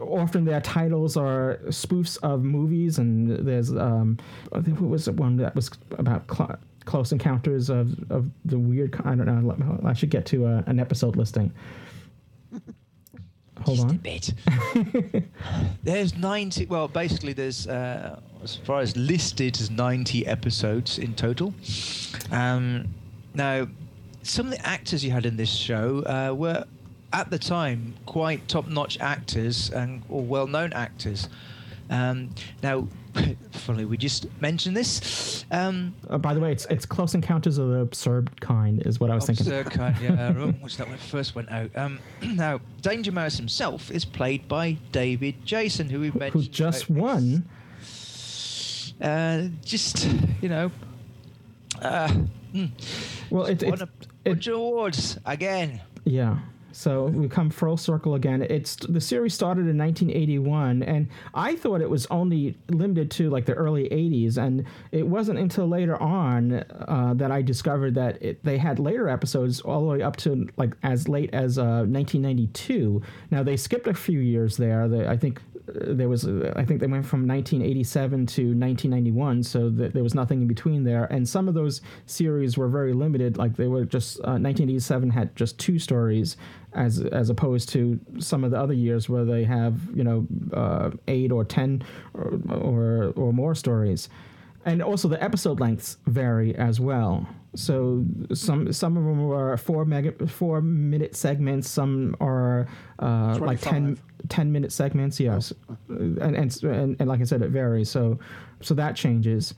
often their titles are spoofs of movies, and there's um, what was the one that was about cl- Close Encounters of of the Weird. I don't know. I should get to a, an episode listing. Hold Just on. a bit. There's ninety. Well, basically, there's uh, as far as listed, there's ninety episodes in total. Um, now, some of the actors you had in this show uh, were, at the time, quite top-notch actors and or well-known actors. Um, now, funnily, we just mentioned this. Um, oh, by the way, it's it's Close Encounters of the Absurd Kind is what I was absurd thinking. Absurd Kind, yeah. I watched that when it first went out. Um, now, Danger Mouse himself is played by David Jason, who we mentioned. Who just won. Uh, just, you know... Uh, mm, well, it's... Won a bunch of awards again. Yeah. So we come full circle again. It's the series started in nineteen eighty-one, and I thought it was only limited to like the early eighties, and it wasn't until later on uh, that I discovered that it, they had later episodes all the way up to like as late as uh, nineteen ninety-two. Now they skipped a few years there. They, I think there was I think they went from nineteen eighty-seven to nineteen ninety-one, so th- there was nothing in between there. And some of those series were very limited. Like they were just uh, nineteen eighty-seven had just two stories. As as opposed to some of the other years where they have, you know, uh, eight or ten or, or or more stories, and also the episode lengths vary as well. So some some of them are four mega four minute segments. Some are uh, like ten, ten minute segments. Yes, oh. and, and and and like I said, it varies. So so that changes.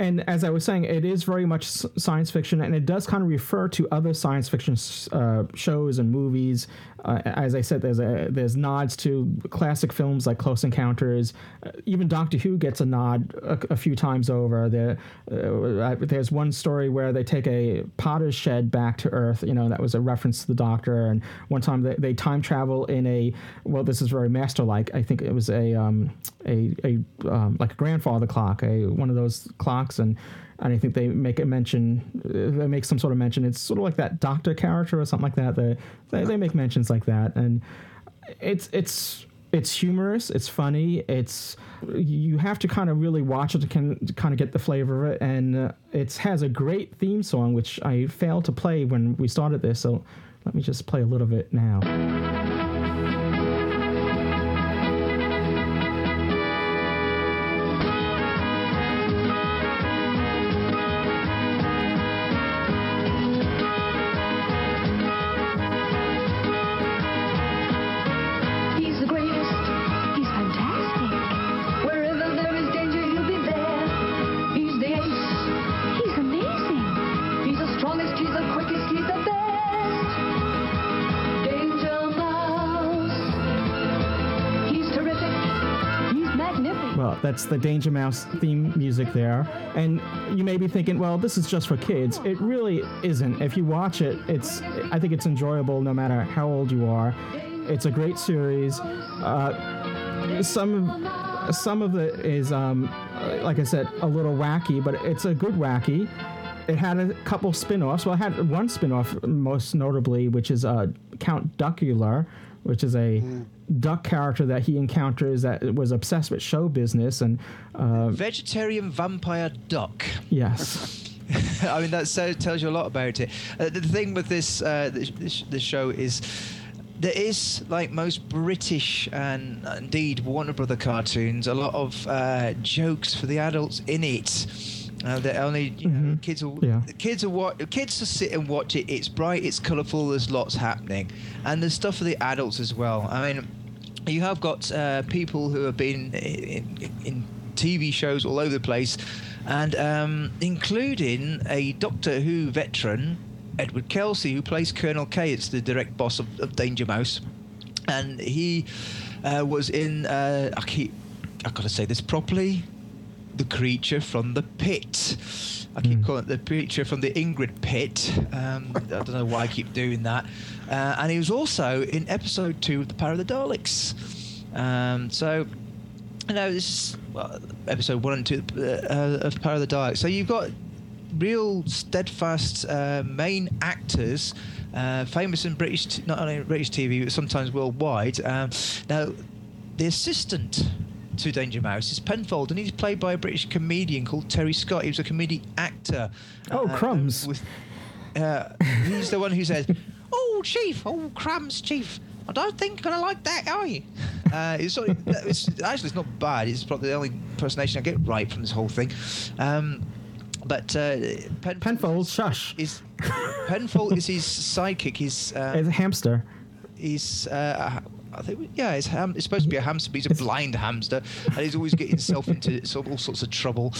And as I was saying, it is very much science fiction, and it does kind of refer to other science fiction uh, shows and movies. Uh, as I said, there's a, there's nods to classic films like Close Encounters. Uh, even Doctor Who gets a nod a, a few times over. There, uh, there's one story where they take a potter's shed back to Earth. You know, that was a reference to the Doctor. And one time they, they time travel in a well, this is very master-like. I think it was a um, a a um, like a grandfather clock, a one of those clocks. And, and I think they make a mention, they make some sort of mention. It's sort of like that doctor character or something like that. They they, they make mentions like that, and it's it's it's humorous, it's funny, it's you have to kind of really watch it to can, to kind of get the flavor of it. And uh, it has a great theme song, which I failed to play when we started this. So let me just play a little bit now. That's the Danger Mouse theme music there. And you may be thinking, well, this is just for kids. It really isn't. If you watch it, it's I think it's enjoyable no matter how old you are. It's a great series. Uh, some some of it is, um, like I said, a little wacky, but it's a good wacky. It had a couple spin-offs. Well, it had one spin-off, most notably, which is uh, Count Duckula, which is a... Mm. duck character that he encounters that was obsessed with show business and uh, vegetarian vampire duck. Yes. I mean, that so tells you a lot about it. Uh, the thing with this, uh, this this show is there is, like most British and indeed Warner Brother cartoons, a lot of uh, jokes for the adults in it. Uh, that only you know, mm-hmm. kids will yeah. kids will watch, kids will sit and watch it. It's bright, it's colourful. There's lots happening, and there's stuff for the adults as well. I mean, you have got uh, people who have been in, in T V shows all over the place, and um, including a Doctor Who veteran, Edward Kelsey, who plays Colonel K. It's the direct boss of, of Danger Mouse, and he uh, was in. Uh, I keep. I gotta say this properly. the creature from the pit. I keep mm. calling it the creature from the Ingrid pit. Um, I don't know why I keep doing that. Uh, and he was also in episode two of The Power of the Daleks. Um, so, you know, this is well, episode one and two uh, of Power of the Daleks. So you've got real steadfast uh, main actors, uh, famous in British, t- not only British T V, but sometimes worldwide. Um, now, the assistant to Danger Mouse is Penfold, and he's played by a British comedian called Terry Scott. He was a comedic actor. Oh, uh, crumbs. With, uh, he's the one who says, "Oh, Chief, oh, crumbs, Chief. I don't think you're going to like that, are you?" Uh, it's, sort of, it's actually, it's not bad. It's probably the only impersonation I get right from this whole thing. Um, But uh, Pen- Penfold, shush. Is, Penfold is his sidekick. He's uh, it's a hamster. He's, uh, I think, yeah, it's, ham- it's supposed to be a hamster, but he's a it's blind hamster, and he's always getting himself into sort of all sorts of trouble.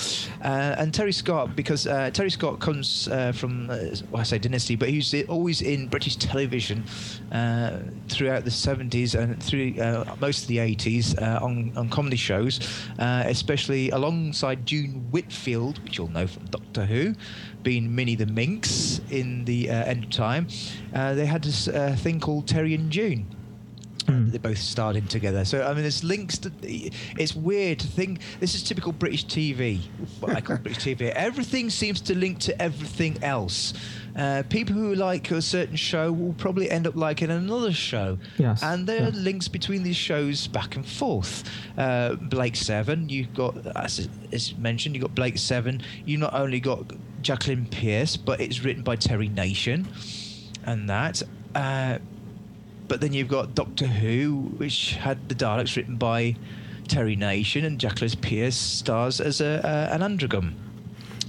Uh, and Terry Scott, because uh, Terry Scott comes uh, from, uh, well, I say dynasty, but he's always in British television uh, throughout the seventies and through uh, most of the eighties uh, on, on comedy shows, uh, especially alongside June Whitfield, which you'll know from Doctor Who, being Minnie the Minx in the uh, end of time. Uh, they had this uh, thing called Terry and June. Mm. They both starred in together. So, I mean, there's links to... It's weird to think... This is typical British T V. What I call British T V. Everything seems to link to everything else. Uh, people who like a certain show will probably end up liking another show. Yes. And there yes. are links between these shows back and forth. Uh, Blake Seven, you've got... As it's mentioned, you've got Blake Seven. You've not only got Jacqueline Pearce, but it's written by Terry Nation. And that... Uh, But then you've got Doctor Who, which had the Daleks written by Terry Nation, and Jacqueline Pearce stars as a uh, an Andragum.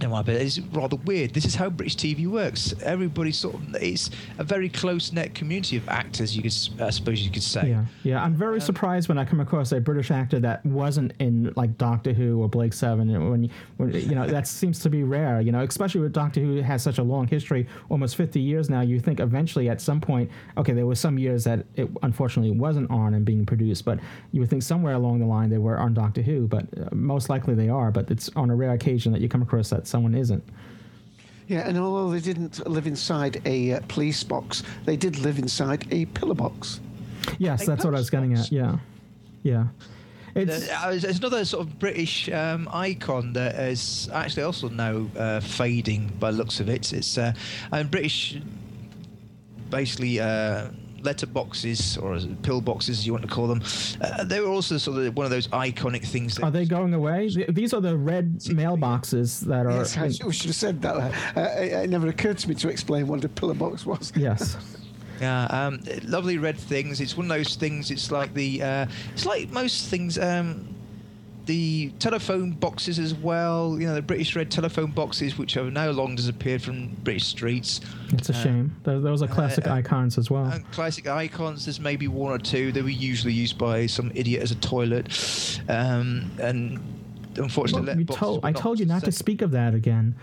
In my opinion, it's rather weird. This is how British T V works. Everybody sort of... It's a very close-knit community of actors, you could, I suppose you could say. Yeah, yeah. I'm very um, surprised when I come across a British actor that wasn't in, like, Doctor Who or Blake Seven. When, when you know, that seems to be rare, you know, especially with Doctor Who has such a long history, almost fifty years now. You think eventually at some point, okay, there were some years that it unfortunately wasn't on and being produced, but you would think somewhere along the line they were on Doctor Who, but most likely they are, but it's on a rare occasion that you come across that someone isn't. Yeah, and although they didn't live inside a uh, police box, they did live inside a pillar box. Yes, a that's what I was getting box. at. Yeah, yeah. It's, uh, it's another sort of British um, icon that is actually also now uh, fading by the looks of it. It's uh, and British, basically. Uh, letterboxes or pillboxes, you want to call them. Uh, they were also sort of one of those iconic things. That are they going away? These are the red mailboxes that are... Yes, I should have said that. Uh, it never occurred to me to explain what a pillar box was. Yes. Yeah, um, lovely red things. It's one of those things, it's like the... Uh, it's like most things... Um, the telephone boxes as well, you know, the British red telephone boxes, which have now long disappeared from British streets. It's a uh, shame. Those are classic uh, uh, icons as well. Uh, classic icons, there's maybe one or two. They were usually used by some idiot as a toilet. Um, and unfortunately... Well, told, I told you not to speak of that again.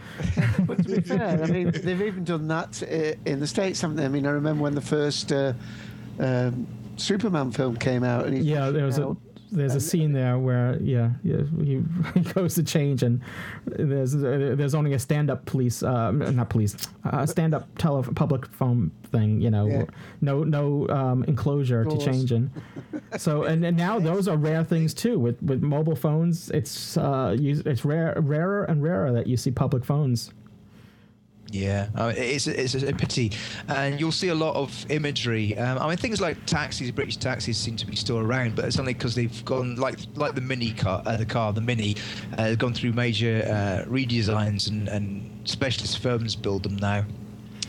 But to be fair, I mean, they've even done that in the States, haven't they? I mean, I remember when the first uh, um, Superman film came out. And yeah, there was out. a... There's a scene there where, yeah, yeah he, he goes to change, and there's there's only a stand-up police, uh, not police, uh, stand-up tele- public phone thing, you know, yeah. no no um, enclosure to change in. So and, and now those are rare things too. With with mobile phones, it's uh it's rare, rarer and rarer that you see public phones. Yeah, I mean, it's it's a pity, and you'll see a lot of imagery. Um, I mean, things like taxis, British taxis, seem to be still around, but it's only because they've gone like like the mini car, uh, the car, the mini, uh, gone through major uh, redesigns, and, and specialist firms build them now,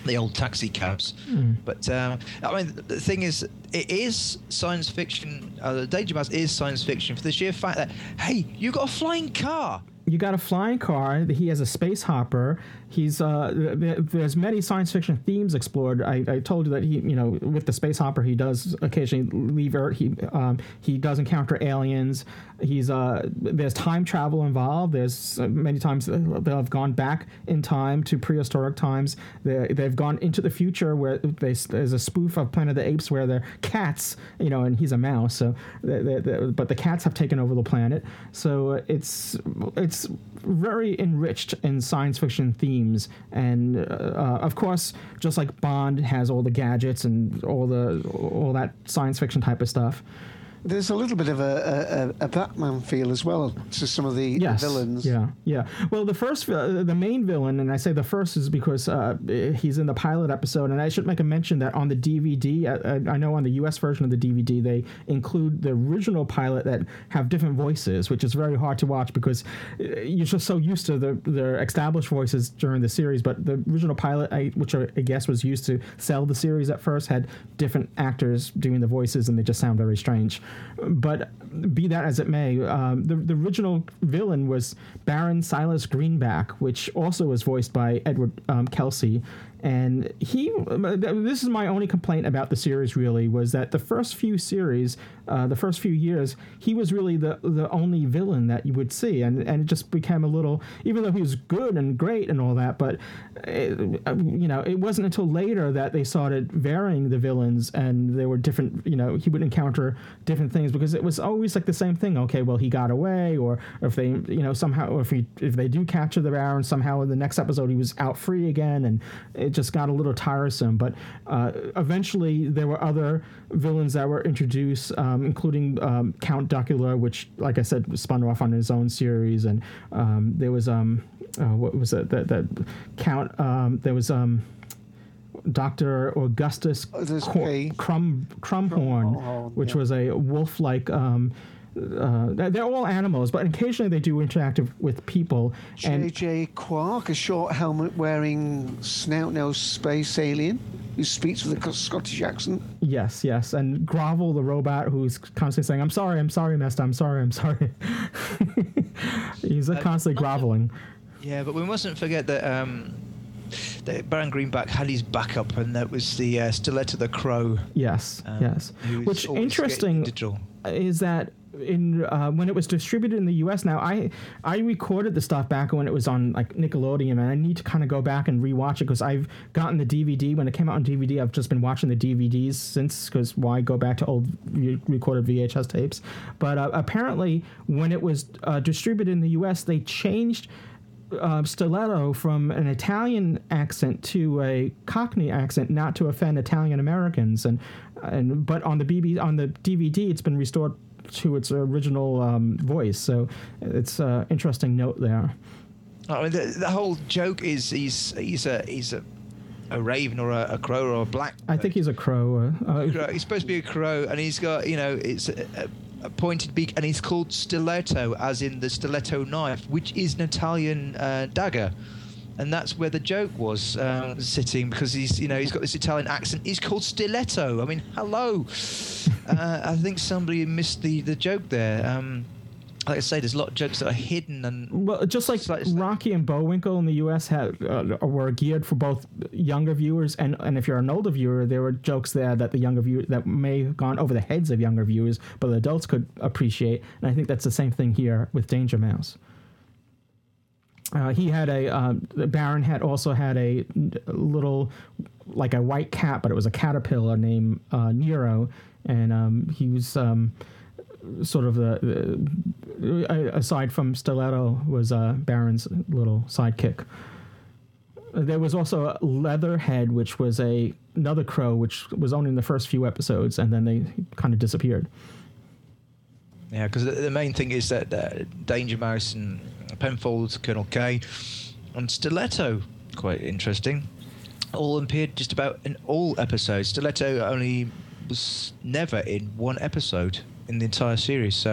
the old taxi cabs. Mm. But um, I mean, the thing is, it is science fiction. Uh, the Danger Mouse is science fiction for the sheer fact that hey, you got a flying car. You got a flying car. He has a space hopper. He's uh, there's many science fiction themes explored. I, I told you that he, you know, with the space hopper, he does occasionally leave Earth. He um, he does encounter aliens. He's uh, there's time travel involved. There's uh, many times they've gone back in time to prehistoric times. They they've gone into the future where they, there's a spoof of Planet of the Apes where they're cats, you know, and he's a mouse. So, they, they, they, but the cats have taken over the planet. So it's it's. it's very enriched in science fiction themes, and uh, uh, of course, just like Bond has all the gadgets and all the all that science fiction type of stuff. There's a little bit of a, a, a Batman feel as well to some of the yes, villains. Yeah, yeah. Well, the first, uh, the main villain, and I say the first is because uh, he's in the pilot episode, and I should make a mention that on the D V D, I, I know on the U S version of the D V D, they include the original pilot that have different voices, which is very hard to watch because you're just so used to the, their established voices during the series, but the original pilot, I, which I guess was used to sell the series at first, had different actors doing the voices, and they just sound very strange. But be that as it may, um, the, the original villain was Baron Silas Greenback, which also was voiced by Edward um, Kelsey. And he, this is my only complaint about the series, really, was that the first few series, uh, the first few years, he was really the the only villain that you would see. And, and it just became a little, even though he was good and great and all that, but, it, you know, it wasn't until later that they started varying the villains, and there were different, you know, he would encounter different things, because it was always like the same thing. Okay, well, he got away, or, or if they, you know, somehow, or if, he, if they do capture the Baron, somehow in the next episode he was out free again, and it just got a little tiresome. But uh, eventually there were other villains that were introduced, um, including um, Count Duckula, which, like I said, spun off on his own series. And um, there was, um, uh, what was it, that, that Count, um, there was um, Doctor Augustus Cor- Crum- Crumhorn, Crumhorn, which yeah. was a wolf-like... Um, Uh, they're all animals, but occasionally they do interact with people. J J Quark, a short helmet-wearing, snout-nosed space alien who speaks with a Scottish accent. Yes, yes. And Grovel, the robot, who's constantly saying, "I'm sorry, I'm sorry, Master, I'm sorry, I'm sorry." He's uh, constantly groveling. Yeah, but we mustn't forget that... Um That Baron Greenback had his backup, and that was the uh, Stiletto the Crow. Yes, um, yes. Which interesting is that in uh, when it was distributed in the U S. Now, I I recorded the stuff back when it was on like Nickelodeon, and I need to kind of go back and rewatch it because I've gotten the D V D when it came out on D V D. I've just been watching the D V Ds since, because why go back to old recorded V H S tapes? But uh, apparently, when it was uh, distributed in the U S, they changed. Uh, Stiletto from an Italian accent to a Cockney accent, not to offend Italian Americans, and and but on the B B on the D V D, it's been restored to its original um, voice. So it's an uh, interesting note there. I mean, the, the whole joke is he's he's a he's a, a raven or a, a crow or a black. I think he's a crow. Uh, uh, he's supposed to be a crow, and he's got you know it's. A, a, A pointed beak, and it's called Stiletto, as in the stiletto knife, which is an Italian uh, dagger, and that's where the joke was uh, sitting, because he's you know he's got this Italian accent. He's called Stiletto. I mean, hello. uh, I think somebody missed the the joke there. Um, Like I say, there's a lot of jokes that are hidden, and well, just like Rocky and Bullwinkle in the U S had uh, were geared for both younger viewers, and, and if you're an older viewer, there were jokes there that the younger viewer that may have gone over the heads of younger viewers, but the adults could appreciate. And I think that's the same thing here with Danger Mouse. Uh, he had a uh, the Baron had also had a little like a white cat, but it was a caterpillar named uh, Nero, and um, he was. Um, Sort of the, the aside from Stiletto was uh, Baron's little sidekick. There was also Leatherhead, which was a another crow, which was only in the first few episodes, and then they kind of disappeared. Yeah, because the, the main thing is that uh, Danger Mouse and Penfold, Colonel K, and Stiletto, quite interesting, all appeared just about in all episodes. Stiletto only was never in one episode. In the entire series, so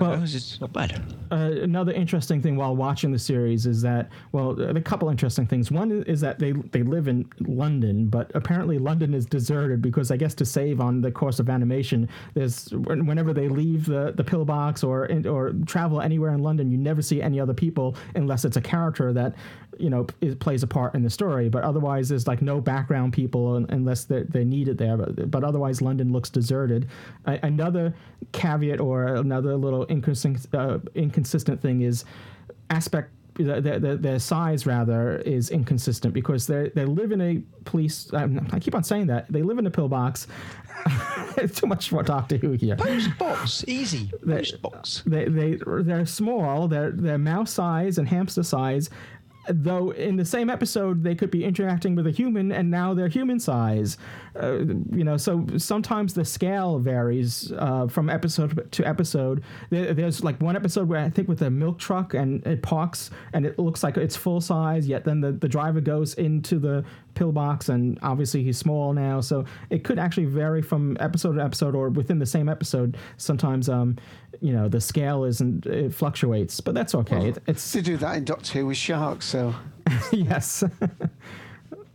well, uh, it's not bad. Uh, another interesting thing while watching the series is that, well, a couple interesting things. One is that they they live in London, but apparently London is deserted because I guess to save on the course of animation, there's whenever they leave the, the pillbox or or travel anywhere in London, you never see any other people unless it's a character that. You know, it plays a part in the story, but otherwise there's like no background people unless they're, they're needed there. But, but otherwise, London looks deserted. I, another caveat or another little inconsistent, uh, inconsistent thing is aspect their, their, their size rather is inconsistent because they they live in a police. Um, I keep on saying that they live in a pillbox. It's too much for Doctor Who here. Postbox, easy. Postbox. They they they're small. They're they're mouse size and hamster size. Though in the same episode they could be interacting with a human, and now they're human size. Uh, you know, so sometimes the scale varies uh, from episode to episode. There, there's like one episode where I think with a milk truck and it parks and it looks like it's full size, yet then the, the driver goes into the pillbox and obviously he's small now. So it could actually vary from episode to episode or within the same episode. Sometimes, um, you know, the scale isn't, it fluctuates, but that's okay. Well, it, it's to do that in Doctor Who with sharks. So yes.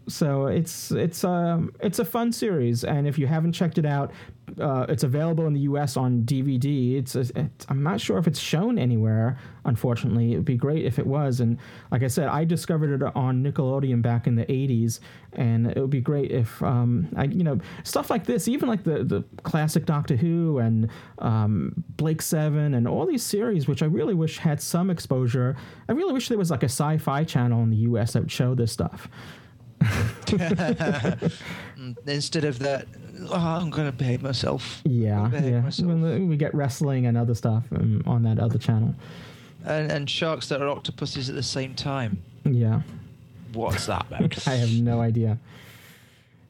So it's it's um it's a fun series, and if you haven't checked it out, uh, it's available in the U S on D V D. It's, it's I'm not sure if it's shown anywhere. Unfortunately, it'd be great if it was. And like I said, I discovered it on Nickelodeon back in the eighties, and it would be great if um I you know stuff like this, even like the the classic Doctor Who and um Blake Seven and all these series, which I really wish had some exposure. I really wish there was like a sci-fi channel in the U S that would show this stuff. Instead of that, oh, I'm going to behave myself. Yeah, yeah. Myself. When we get wrestling and other stuff um, on that other channel, and, and sharks that are octopuses at the same time. Yeah, what's that about? I have no idea.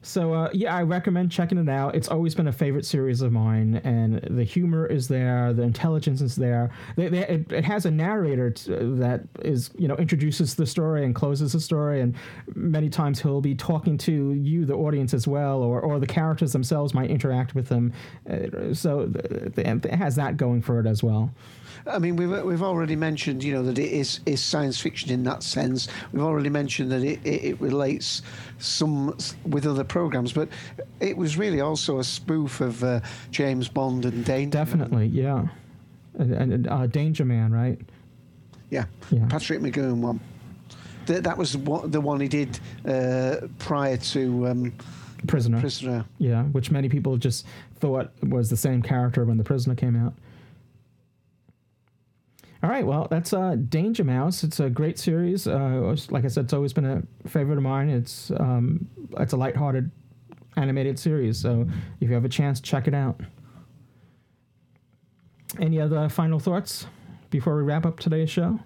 So uh, yeah, I recommend checking it out. It's always been a favorite series of mine, and the humor is there, the intelligence is there. They, they, it, it has a narrator t- that is, you know, introduces the story and closes the story, and many times he'll be talking to you, the audience, as well, or, or the characters themselves might interact with them. Uh, so th- th- it has that going for it as well. I mean, we've we've already mentioned, you know, that it is is science fiction in that sense. We've already mentioned that it, it, it relates some with other programs, but it was really also a spoof of uh, James Bond and Danger. Definitely, yeah, and, and uh, Danger Man, right? Yeah, yeah. Patrick McGowan one. That that was what the one he did uh, prior to. Um, Prisoner. Prisoner. Yeah, which many people just thought was the same character when The Prisoner came out. All right, well, that's uh, Danger Mouse. It's a great series. Uh, like I said, it's always been a favorite of mine. It's um, it's a lighthearted animated series, so if you have a chance, check it out. Any other final thoughts before we wrap up today's show?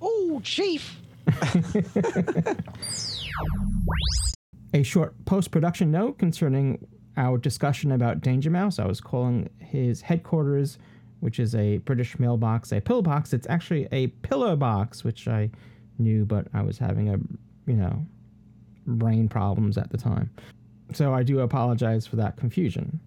Oh, Chief! A short post-production note concerning our discussion about Danger Mouse. I was calling his headquarters, which is a British mailbox, a pillbox. It's actually a pillar box, which I knew, but I was having a, you know, brain problems at the time. So I do apologize for that confusion.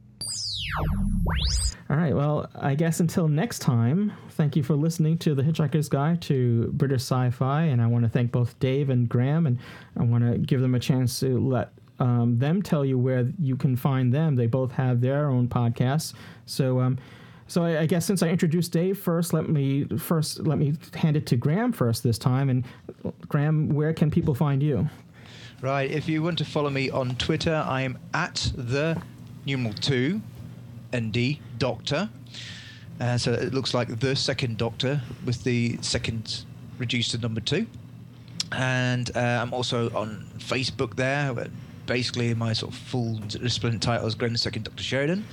All right, well, I guess until next time, thank you for listening to The Hitchhiker's Guide to British Sci-Fi, and I want to thank both Dave and Graham, and I want to give them a chance to let um, them tell you where you can find them. They both have their own podcasts, so... um So I, I guess since I introduced Dave first, let me first let me hand it to Graham first this time. And Graham, where can people find you? Right. If you want to follow me on Twitter, I am at the numeral two and D Doctor. Uh, so it looks like the second Doctor with the second reduced to number two. And uh, I'm also on Facebook there. Basically, my sort of full discipline title is Graham Second Doctor Sheridan.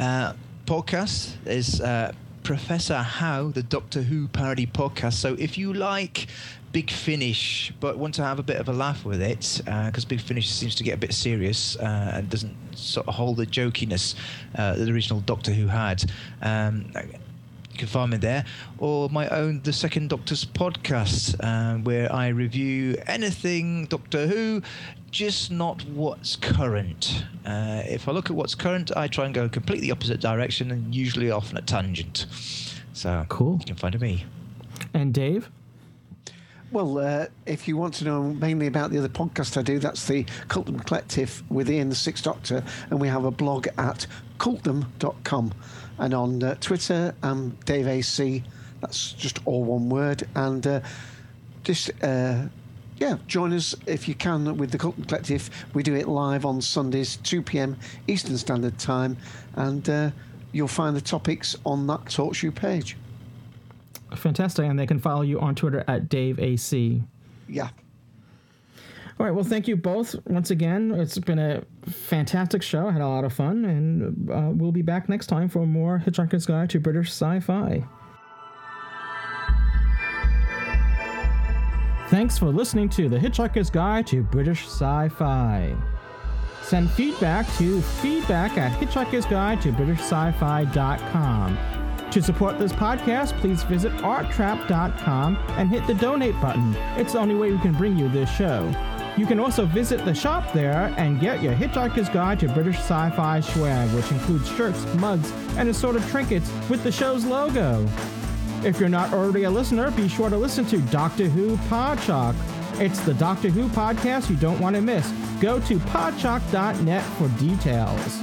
Uh, podcast is uh, Professor How, the Doctor Who parody podcast. So if you like Big Finish but want to have a bit of a laugh with it, because uh, Big Finish seems to get a bit serious uh, and doesn't sort of hold the jokiness uh, that the original Doctor Who had, um, you can find me there, or my own The Second Doctor's podcast, uh, where I review anything Doctor Who, just not what's current. Uh, if I look at what's current, I try and go completely opposite direction, and usually off on a tangent. So cool. You can find me. And Dave? Well, uh, if you want to know mainly about the other podcast I do, that's the Cultum Collective with Ian the Sixth Doctor, and we have a blog at cultum dot com. And on uh, Twitter, I'm Dave A C. That's just all one word. And uh, just... Uh, Yeah, join us if you can with the Cultum Collective. We do it live on Sundays, two p.m. Eastern Standard Time, and uh, you'll find the topics on that Talk Show page. Fantastic. And they can follow you on Twitter at Dave A C. Yeah. All right. Well, thank you both once again. It's been a fantastic show. I had a lot of fun. And uh, we'll be back next time for more Hitchhiker's Guide to British Sci-Fi. Thanks for listening to The Hitchhiker's Guide to British Sci-Fi. Send feedback to feedback at hitchhikers guide to british sci fi dot com. To support this podcast, please visit art trap dot com and hit the donate button. It's the only way we can bring you this show. You can also visit the shop there and get your Hitchhiker's Guide to British Sci-Fi swag, which includes shirts, mugs, and assorted trinkets with the show's logo. If you're not already a listener, be sure to listen to Doctor Who Podshock. It's the Doctor Who podcast you don't want to miss. Go to podshock dot net for details.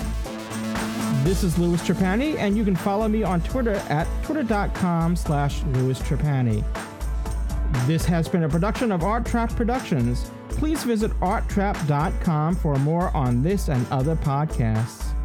This is Louis Trepani, and you can follow me on Twitter at twitter.com slash Louis Trepani. This has been a production of Art Trap Productions. Please visit art trap dot com for more on this and other podcasts.